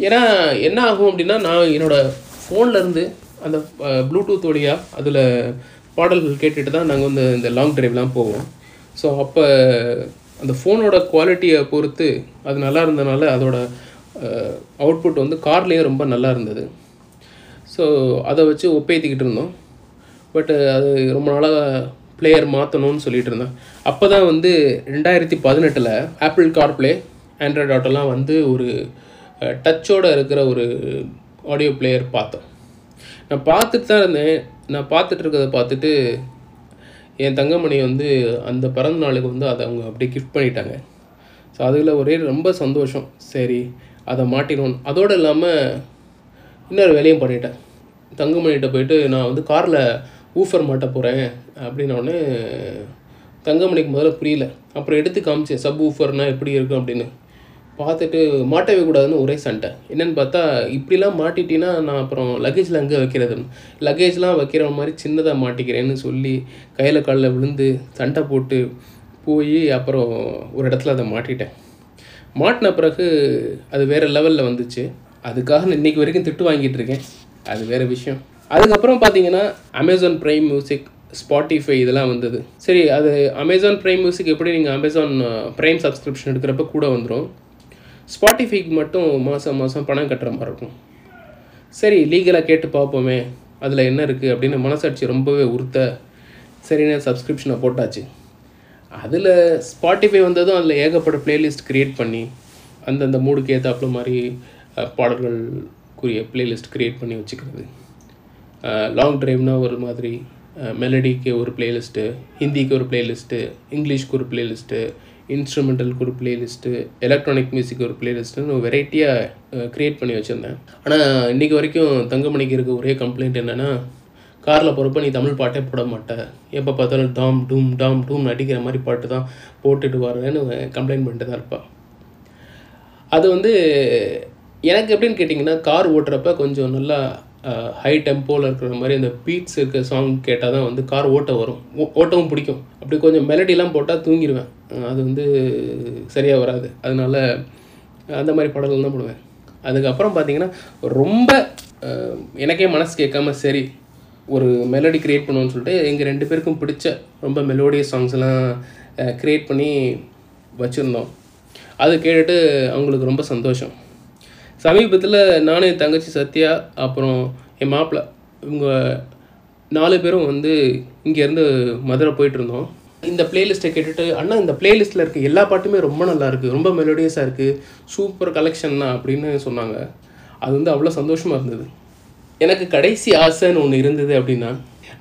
ஏன்னா என்ன ஆகும் அப்படின்னா, நான் என்னோடய ஃபோன்லேருந்து அந்த ப்ளூடூத் வழியாக அதில் பாடல்கள் கேட்டுட்டு தான் நாங்கள் வந்து இந்த லாங் ட்ரைவ்லாம் போவோம். ஸோ அப்போ அந்த ஃபோனோட குவாலிட்டியை பொறுத்து அது நல்லா இருந்ததுனால அதோட அவுட்புட் வந்து கார்லேயே ரொம்ப நல்லா இருந்தது. ஸோ அதை வச்சு ஒப்பேத்திக்கிட்டு இருந்தோம். பட்டு அது ரொம்ப நாளாக பிளேயர் மாற்றணும்னு சொல்லிகிட்டு இருந்தேன். அப்போ தான் வந்து ரெண்டாயிரத்தி பதினெட்டில் ஆப்பிள் கார் பிளே, ஆண்ட்ராய்டு ஆட்டோலாம் வந்து ஒரு டச்சோடு இருக்கிற ஒரு ஆடியோ பிளேயர் பார்த்தோம். நான் பார்த்துட்டு தான் இருந்தேன். நான் பார்த்துட்டு இருக்கிறத பார்த்துட்டு என் தங்கமணி வந்து அந்த பிறந்த நாளுக்கு வந்து அதை அவங்க அப்படியே கிஃப்ட் பண்ணிட்டாங்க. ஸோ அதில் ஒரே ரொம்ப சந்தோஷம். சரி அதை மாட்டினோன்னு அதோடு இல்லாமல் இன்னொரு வேலையும் பண்ணிட்டேன். தங்கமணிகிட்ட போயிட்டு நான் வந்து காரில் ஊஃபர் மாட்ட போகிறேன் அப்படின்னோடனே தங்கமணிக்கு முதல்ல புரியல. அப்புறம் எடுத்து காமிச்சேன் சப் ஊஃபர்னால் எப்படி இருக்கும் அப்படின்னு. பார்த்துட்டு மாட்டவே கூடாதுன்னு ஒரே சண்டை. என்னென்னு பார்த்தா, இப்படிலாம் மாட்டிட்டின்னா நான் அப்புறம் லக்கேஜில் அங்கே வைக்கிறதுன்னு, லக்கேஜ்லாம் வைக்கிற மாதிரி சின்னதாக மாட்டிக்கிறேன்னு சொல்லி கையில் காலில் விழுந்து சண்டை போட்டு போய் அப்புறம் ஒரு இடத்துல அதை மாட்டிட்டேன். மாட்டின பிறகு அது வேறு லெவலில் வந்துச்சு. அதுக்காக நான் இன்றைக்கி வரைக்கும் திட்டு வாங்கிட்டு இருக்கேன். அது வேறு விஷயம். அதுக்கப்புறம் பார்த்தீங்கன்னா அமேசான் பிரைம் மியூசிக், ஸ்பாட்டிஃபை இதெல்லாம் வந்தது. சரி, அது அமேசான் பிரைம் மியூசிக் எப்படி நீங்கள் அமேசான் பிரைம் சப்ஸ்கிரிப்ஷன் எடுக்கிறப்ப கூட வந்துடும், ஸ்பாட்டிஃபைக்கு மட்டும் மாதம் மாதம் பணம் கட்டுற மாதிரி இருக்கும். சரி, லீகலாக கேட்டு பார்ப்போமே அதில் என்ன இருக்குது அப்படின்னு மனசாட்சி ரொம்பவே உறுத்த சரின்னு சப்ஸ்கிரிப்ஷனை போட்டாச்சு. அதில் ஸ்பாட்டிஃபை வந்ததும் அதில் ஏகப்பட்ட பிளேலிஸ்ட் க்ரியேட் பண்ணி அந்தந்த மூடுக்கு ஏற்றாப்புல மாதிரி பாடல்களுக்குரிய பிளேலிஸ்ட் க்ரியேட் பண்ணி வச்சுக்கிறது. லாங் ட்ரைவ்னால் ஒரு மாதிரி, மெலடிக்கு ஒரு பிளேலிஸ்ட்டு, ஹிந்திக்கு ஒரு பிளேலிஸ்ட்டு, இங்கிலீஷ்க்கு ஒரு பிளேலிஸ்ட்டு, இன்ஸ்ட்ருமெண்டலுக்கு ஒரு பிளேலிஸ்ட்டு, எலக்ட்ரானிக் மியூசிக் ஒரு பிளேலிஸ்ட்டுன்னு வெரைட்டியாக க்ரியேட் பண்ணி வச்சுருந்தேன். ஆனால் இன்றைக்கி வரைக்கும் தங்கமணிக்கு இருக்க ஒரே கம்ப்ளைண்ட் என்னென்னா, காரில் போகிறப்ப நீ தமிழ் பாட்டே போட மாட்டேன், எப்போ பார்த்தாலும் டாம் டூம் டாம் டூம் அடிக்கிற மாதிரி பாட்டு தான் போட்டுட்டு வரேன்னு கம்ப்ளைண்ட் பண்ணிட்டு தான் இருப்பாள். அது வந்து எனக்கு எப்படின்னு கேட்டிங்கன்னா, கார் ஓட்டுறப்ப கொஞ்சம் நல்லா ஹை டெம்போவில் இருக்கிற மாதிரி அந்த பீட்ஸ் இருக்க சாங் கேட்டால் தான் வந்து கார் ஓட்ட வரும், ஓட்டவும் பிடிக்கும். அப்படி கொஞ்சம் மெலடிலாம் போட்டால் தூங்கிடுவேன், அது வந்து சரியாக வராது. அதனால் அந்த மாதிரி பாடல்கள் தான் போடுவேன். அதுக்கப்புறம் பார்த்திங்கன்னா ரொம்ப எனக்கே மனசு கேட்காம சரி ஒரு மெலடி க்ரியேட் பண்ணுவோன்னு சொல்லிட்டு எங்கள் ரெண்டு பேருக்கும் பிடிச்ச ரொம்ப மெலோடியஸ் சாங்ஸ்லாம் க்ரியேட் பண்ணி வச்சுருந்தோம். அது கேட்டுட்டு அவங்களுக்கு ரொம்ப சந்தோஷம். சமீபத்தில் நானும் என் தங்கச்சி சத்யா அப்புறம் என் மாப்பிள்ள இவங்க நாலு பேரும் வந்து இங்கேருந்து மதுரை போயிட்டுருந்தோம். இந்த பிளேலிஸ்ட்டை கேட்டுட்டு, அண்ணா இந்த பிளேலிஸ்ட்டில் இருக்க எல்லா பாட்டுமே ரொம்ப நல்லாயிருக்கு, ரொம்ப மெலோடியஸாக இருக்குது, சூப்பர் கலெக்ஷன்னா அப்படின்னு சொன்னாங்க. அது வந்து அவ்வளோ சந்தோஷமாக இருந்தது. எனக்கு கடைசி ஆசைன்னு ஒன்று இருந்தது அப்படின்னா,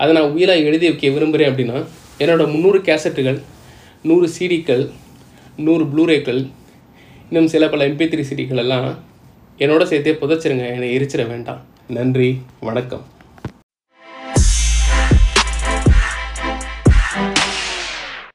அதை நான் உயிராக எழுதி வைக்க விரும்புகிறேன் அப்படின்னா, என்னோடய முந்நூறு கேசட்டுகள், நூறு சீடிக்கள், நூறு ப்ளூரேக்கள், இன்னும் சில பல எம்பி த்ரீ சீடிக்கள் எல்லாம் என்னோட சேர்த்தே புதைச்சிருங்க, என்னை எரிச்சிட வேண்டாம். நன்றி, வணக்கம்.